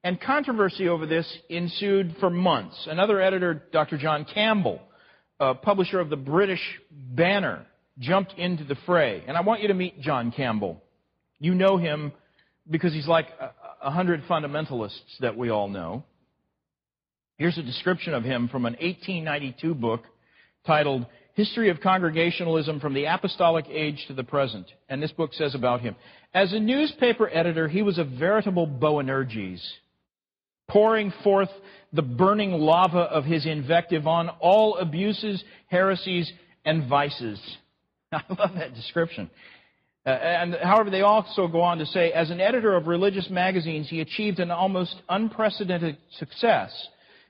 And controversy over this ensued for months. Another editor, Doctor John Campbell, a publisher of the British Banner, jumped into the fray. And I want you to meet John Campbell. You know him because he's like a, a hundred fundamentalists that we all know. Here's a description of him from an eighteen ninety-two book titled History of Congregationalism from the Apostolic Age to the Present. And this book says about him, as a newspaper editor, he was a veritable Boanerges, pouring forth the burning lava of his invective on all abuses, heresies, and vices. I love that description. Uh, and however, they also go on to say, as an editor of religious magazines, he achieved an almost unprecedented success,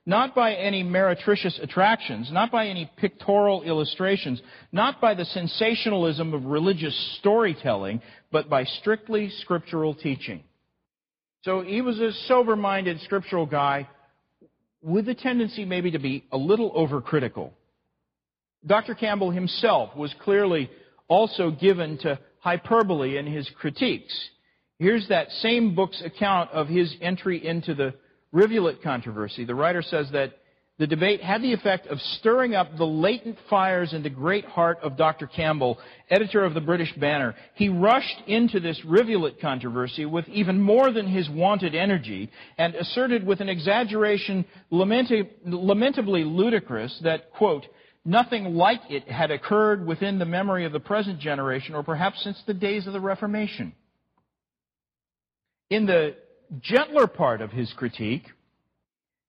not by any meretricious attractions, not by any pictorial illustrations, not by the sensationalism of religious storytelling, but by strictly scriptural teaching. So he was a sober-minded scriptural guy with a tendency maybe to be a little overcritical. Doctor Campbell himself was clearly also given to hyperbole in his critiques. Here's that same book's account of his entry into the Rivulet controversy. The writer says that the debate had the effect of stirring up the latent fires in the great heart of Doctor Campbell, editor of the British Banner. He rushed into this Rivulet controversy with even more than his wanted energy and asserted with an exaggeration lamentab- lamentably ludicrous that, quote, nothing like it had occurred within the memory of the present generation, or perhaps since the days of the Reformation. In the gentler part of his critique,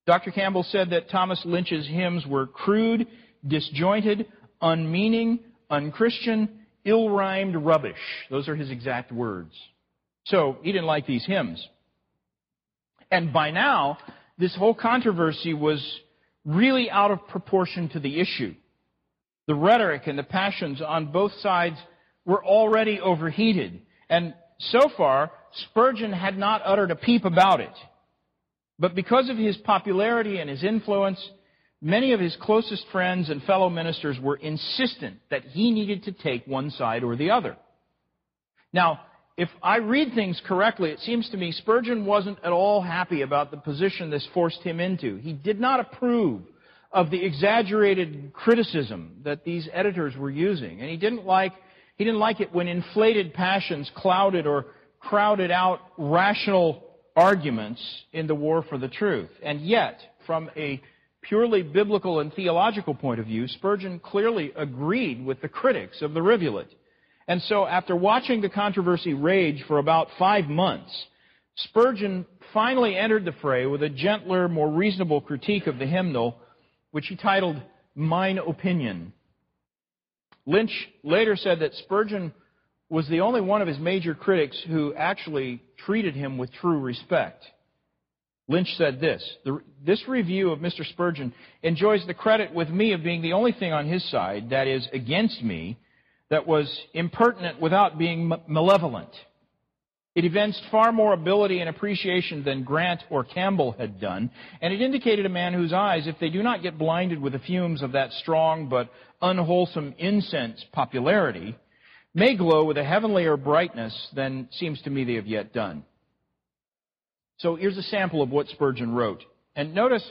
Doctor Campbell said that Thomas Lynch's hymns were crude, disjointed, unmeaning, unchristian, ill-rhymed rubbish. Those are his exact words. So he didn't like these hymns. And by now, this whole controversy was really out of proportion to the issue. The rhetoric and the passions on both sides were already overheated. And so far, Spurgeon had not uttered a peep about it. But because of his popularity and his influence, many of his closest friends and fellow ministers were insistent that he needed to take one side or the other. Now, if I read things correctly, it seems to me Spurgeon wasn't at all happy about the position this forced him into. He did not approve of the exaggerated criticism that these editors were using. And he didn't like, he didn't like it when inflated passions clouded or crowded out rational arguments in the war for the truth. And yet, from a purely biblical and theological point of view, Spurgeon clearly agreed with the critics of the Rivulet. And so after watching the controversy rage for about five months, Spurgeon finally entered the fray with a gentler, more reasonable critique of the hymnal, which he titled Mine Opinion. Lynch later said that Spurgeon was the only one of his major critics who actually treated him with true respect. Lynch said this, "This review of Mister Spurgeon enjoys the credit with me of being the only thing on his side, that is, against me, that was impertinent without being malevolent. It evinced far more ability and appreciation than Grant or Campbell had done, and it indicated a man whose eyes, if they do not get blinded with the fumes of that strong but unwholesome incense popularity, may glow with a heavenlier brightness than seems to me they have yet done." So here's a sample of what Spurgeon wrote. And notice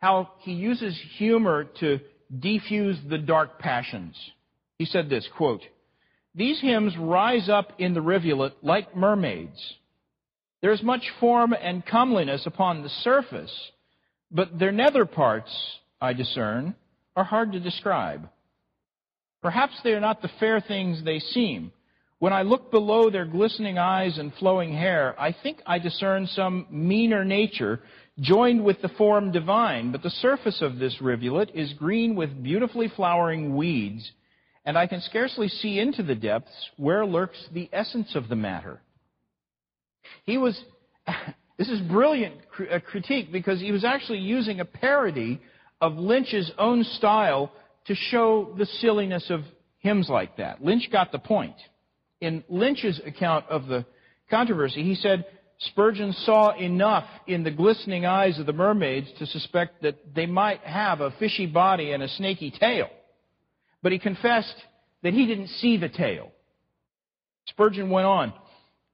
how he uses humor to diffuse the dark passions. He said this, quote, "These hymns rise up in the rivulet like mermaids. There is much form and comeliness upon the surface, but their nether parts, I discern, are hard to describe. Perhaps they are not the fair things they seem. When I look below their glistening eyes and flowing hair, I think I discern some meaner nature joined with the form divine, but the surface of this rivulet is green with beautifully flowering weeds, and I can scarcely see into the depths where lurks the essence of the matter." He was, this is brilliant critique, because he was actually using a parody of Lynch's own style to show the silliness of hymns like that. Lynch got the point. In Lynch's account of the controversy, he said, Spurgeon saw enough in the glistening eyes of the mermaids to suspect that they might have a fishy body and a snaky tail. But he confessed that he didn't see the tail. Spurgeon went on,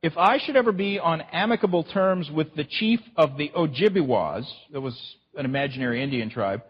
"If I should ever be on amicable terms with the chief of the Ojibwas," that was an imaginary Indian tribe,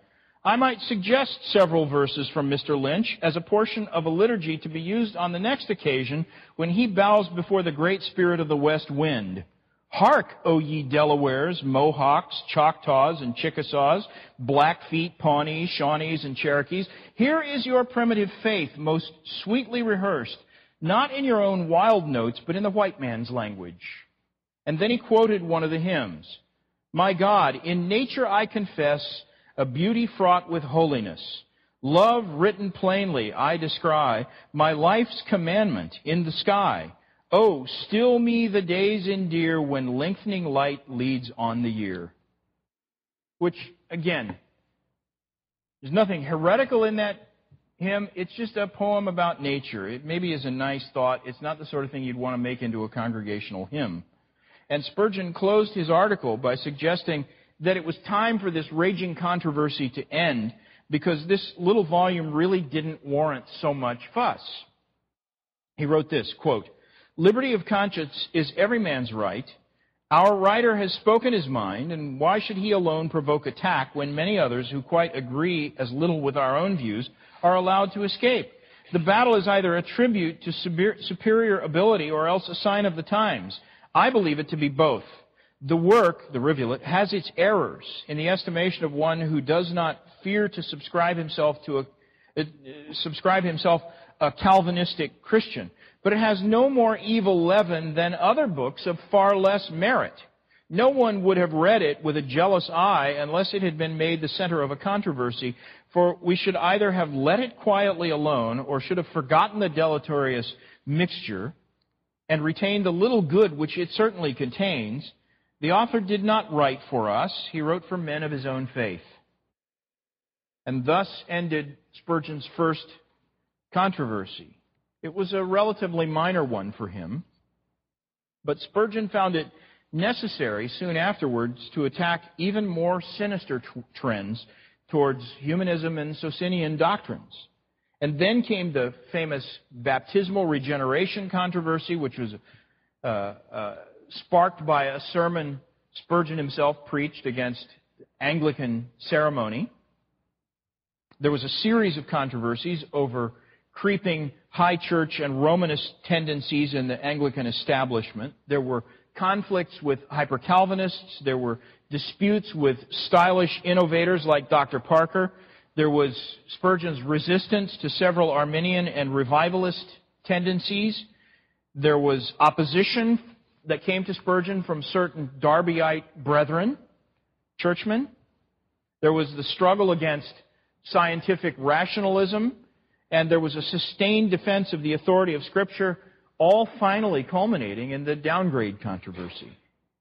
"I might suggest several verses from Mister Lynch as a portion of a liturgy to be used on the next occasion when he bows before the great spirit of the west wind. Hark, O ye Delawares, Mohawks, Choctaws, and Chickasaws, Blackfeet, Pawnees, Shawnees, and Cherokees, here is your primitive faith most sweetly rehearsed, not in your own wild notes, but in the white man's language." And then he quoted one of the hymns, "My God, in nature I confess, a beauty fraught with holiness. Love written plainly, I descry, my life's commandment in the sky. Oh, still me the days endear when lengthening light leads on the year." Which, again, there's nothing heretical in that hymn. It's just a poem about nature. It maybe is a nice thought. It's not the sort of thing you'd want to make into a congregational hymn. And Spurgeon closed his article by suggesting that it was time for this raging controversy to end, because this little volume really didn't warrant so much fuss. He wrote this, quote, "Liberty of conscience is every man's right. Our writer has spoken his mind, and why should he alone provoke attack when many others who quite agree as little with our own views are allowed to escape? The battle is either a tribute to superior ability or else a sign of the times. I believe it to be both. The work, the rivulet, has its errors in the estimation of one who does not fear to subscribe himself to a, uh, subscribe himself a Calvinistic Christian, but it has no more evil leaven than other books of far less merit. No one would have read it with a jealous eye unless it had been made the center of a controversy, for we should either have let it quietly alone or should have forgotten the deleterious mixture and retained the little good which it certainly contains. The author did not write for us. He wrote for men of his own faith. And thus ended Spurgeon's first controversy. It was a relatively minor one for him, but Spurgeon found it necessary soon afterwards to attack even more sinister t- trends towards humanism and Socinian doctrines. And then came the famous baptismal regeneration controversy, which was uh, uh, sparked by a sermon Spurgeon himself preached against Anglican ceremony. There was a series of controversies over creeping high church and Romanist tendencies in the Anglican establishment. There were conflicts with hyper-Calvinists. There were disputes with stylish innovators like Doctor Parker. There was Spurgeon's resistance to several Arminian and revivalist tendencies. There was opposition that came to Spurgeon from certain Darbyite brethren, churchmen. There was the struggle against scientific rationalism, and there was a sustained defense of the authority of Scripture, all finally culminating in the downgrade controversy.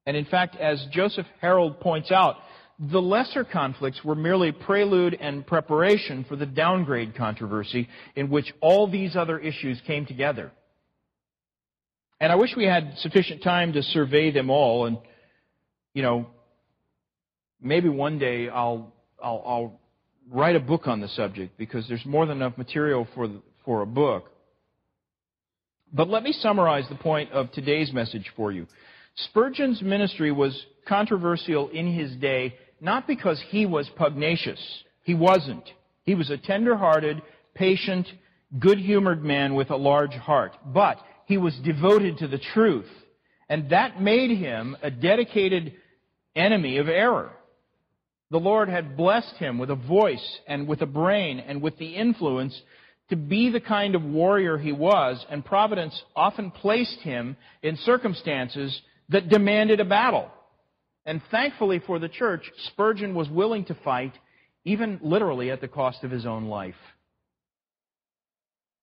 And in fact, as Joseph Harold points out, the lesser conflicts were merely prelude and preparation for the downgrade controversy in which all these other issues came together. And I wish we had sufficient time to survey them all, and, you know, maybe one day I'll I'll, I'll write a book on the subject, because there's more than enough material for the, for a book. But let me summarize the point of today's message for you. Spurgeon's ministry was controversial in his day, not because he was pugnacious. He wasn't. He was a tender-hearted, patient, good-humored man with a large heart. But he was devoted to the truth, and that made him a dedicated enemy of error. The Lord had blessed him with a voice and with a brain and with the influence to be the kind of warrior he was, and Providence often placed him in circumstances that demanded a battle. And thankfully for the church, Spurgeon was willing to fight, even literally at the cost of his own life.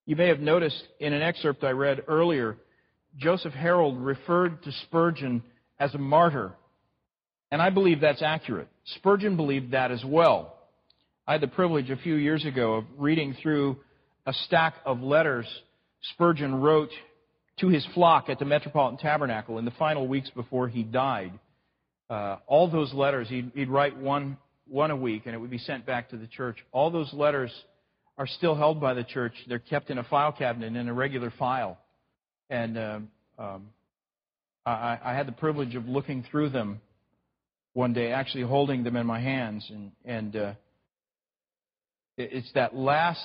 You may have noticed in an excerpt I read earlier, Joseph Harold referred to Spurgeon as a martyr. And I believe that's accurate. Spurgeon believed that as well. I had the privilege a few years ago of reading through a stack of letters Spurgeon wrote to his flock at the Metropolitan Tabernacle in the final weeks before he died. Uh, all those letters, he'd, he'd write one, one a week, and it would be sent back to the church. All those letters are still held by the church. They're kept in a file cabinet in a regular file. And um, um, I, I had the privilege of looking through them one day, actually holding them in my hands, and, and uh, it's that last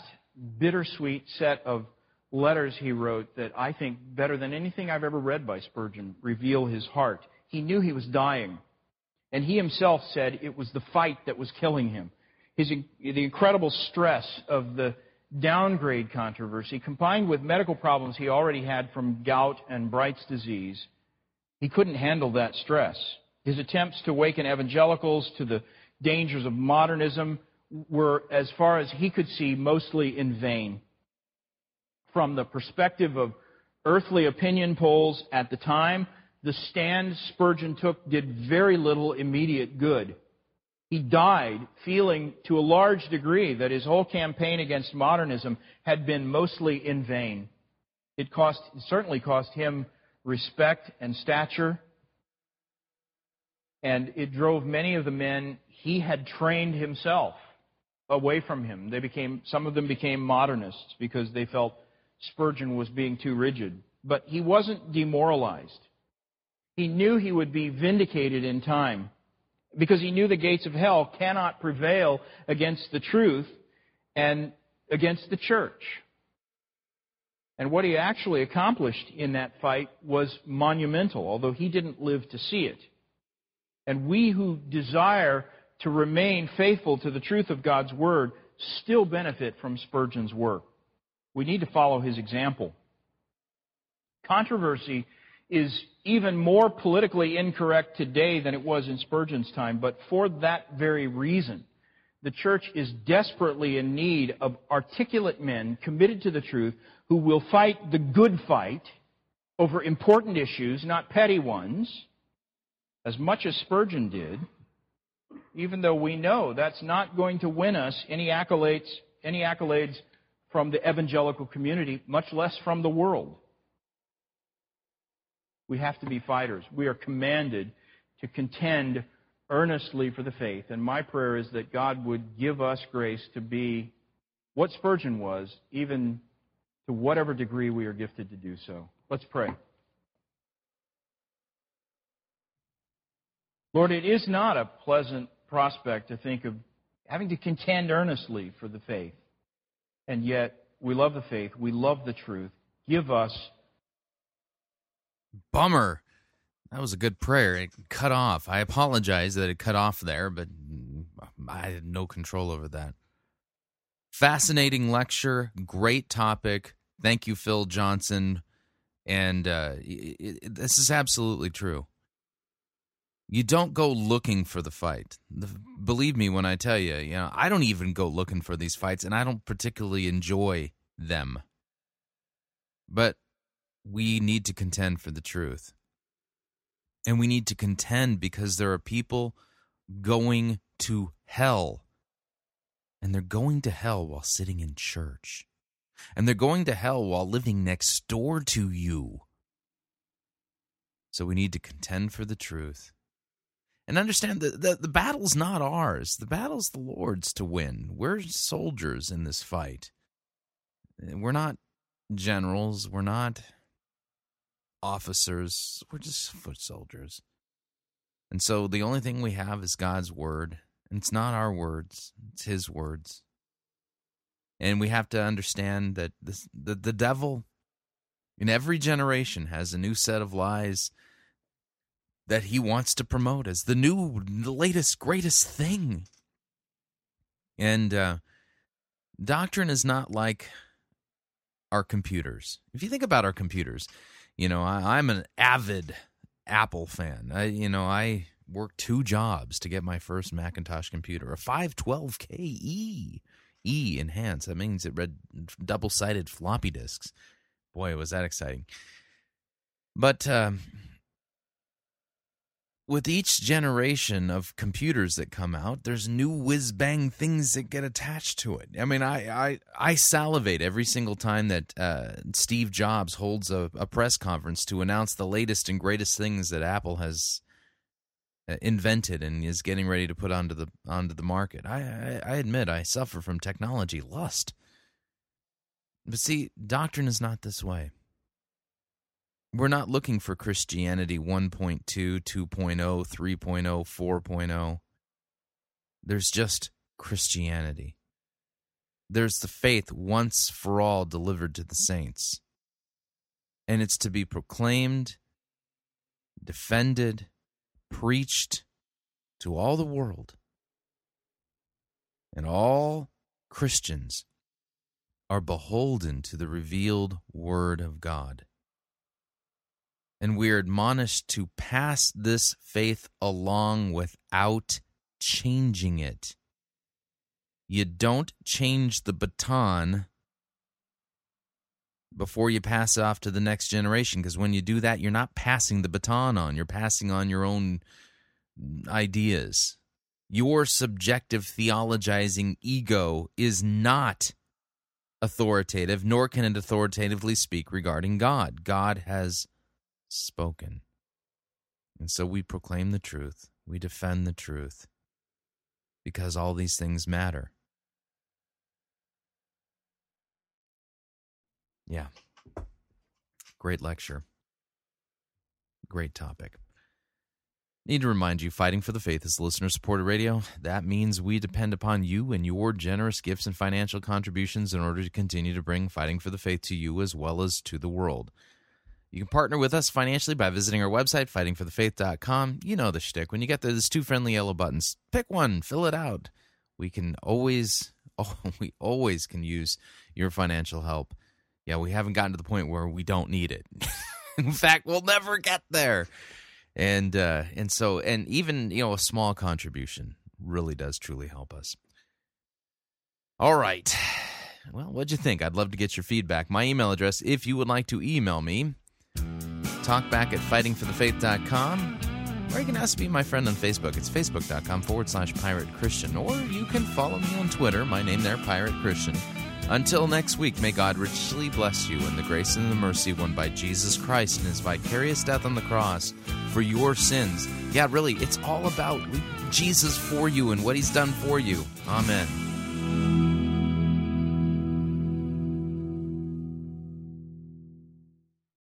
bittersweet set of letters he wrote that I think, better than anything I've ever read by Spurgeon, reveal his heart. He knew he was dying, and he himself said it was the fight that was killing him. His, the incredible stress of the downgrade controversy, combined with medical problems he already had from gout and Bright's disease, he couldn't handle that stress. His attempts to waken evangelicals to the dangers of modernism were, as far as he could see, mostly in vain. From the perspective of earthly opinion polls at the time, the stand Spurgeon took did very little immediate good. He died feeling to a large degree that his whole campaign against modernism had been mostly in vain. It cost, certainly cost him respect and stature, and it drove many of the men he had trained himself away from him. They became, some of them became modernists because they felt Spurgeon was being too rigid. But he wasn't demoralized. He knew he would be vindicated in time, because he knew the gates of hell cannot prevail against the truth and against the church. And what he actually accomplished in that fight was monumental, although he didn't live to see it. And we who desire to remain faithful to the truth of God's Word still benefit from Spurgeon's work. We need to follow his example. Controversy is even more politically incorrect today than it was in Spurgeon's time, but for that very reason, the church is desperately in need of articulate men committed to the truth who will fight the good fight over important issues, not petty ones, as much as Spurgeon did, even though we know that's not going to win us any accolades, any accolades from the evangelical community, much less from the world. We have to be fighters. We are commanded to contend earnestly for the faith. And my prayer is that God would give us grace to be what Spurgeon was, even to whatever degree we are gifted to do so. Let's pray. Lord, it is not a pleasant prospect to think of having to contend earnestly for the faith. And yet, we love the faith. We love the truth. Give us... Bummer. That was a good prayer. It cut off. I apologize that it cut off there, but I had no control over that. Fascinating lecture. Great topic. Thank you, Phil Johnson. And uh, it, it, this is absolutely true. You don't go looking for the fight. The, believe me when I tell you, you know, I don't even go looking for these fights, and I don't particularly enjoy them. But we need to contend for the truth. And we need to contend because there are people going to hell. And they're going to hell while sitting in church. And they're going to hell while living next door to you. So we need to contend for the truth. And understand that the, the battle's not ours. The battle's the Lord's to win. We're soldiers in this fight. We're not generals. We're not officers. We're just foot soldiers. And so the only thing we have is God's word. And it's not our words. It's his words. And we have to understand that this, the, the devil in every generation has a new set of lies that he wants to promote as the new, the latest, greatest thing. And uh, doctrine is not like our computers. If you think about our computers, you know, I, I'm an avid Apple fan. I, you know, I worked two jobs to get my first Macintosh computer, a five twelve K E, E enhanced. That means it read double-sided floppy disks. Boy, was that exciting. But... Um, With each generation of computers that come out, there's new whiz-bang things that get attached to it. I mean, I I, I salivate every single time that uh, Steve Jobs holds a, a press conference to announce the latest and greatest things that Apple has invented and is getting ready to put onto the onto the market. I, I, I admit I suffer from technology lust. But see, doctrine is not this way. We're not looking for Christianity one point two, two point oh, three point oh, four point oh. There's just Christianity. There's the faith once for all delivered to the saints. And it's to be proclaimed, defended, preached to all the world. And all Christians are beholden to the revealed Word of God. And we are admonished to pass this faith along without changing it. You don't change the baton before you pass it off to the next generation, because when you do that, you're not passing the baton on. You're passing on your own ideas. Your subjective theologizing ego is not authoritative, nor can it authoritatively speak regarding God. God has spoken. And so we proclaim the truth. We defend the truth because all these things matter. Yeah. Great lecture. Great topic. Need to remind you, Fighting for the Faith is listener-supported radio. That means we depend upon you and your generous gifts and financial contributions in order to continue to bring Fighting for the Faith to you as well as to the world. You can partner with us financially by visiting our website, fighting for the faith dot com. You know the shtick. When you get there, there's two friendly yellow buttons. Pick one. Fill it out. We can always, oh, we always can use your financial help. Yeah, we haven't gotten to the point where we don't need it. In fact, we'll never get there. And uh, and so, and even, you know, a small contribution really does truly help us. All right. Well, what'd you think? I'd love to get your feedback. My email address, if you would like to email me, talkback at fighting for the faith dot com. Or you can ask to be my friend on Facebook. It's facebook.com forward slash Pirate Christian. Or you can follow me on Twitter. My name there, Pirate Christian. Until next week, may God richly bless you in the grace and the mercy won by Jesus Christ in his vicarious death on the cross for your sins. Yeah, really, it's all about Jesus for you and what he's done for you. Amen.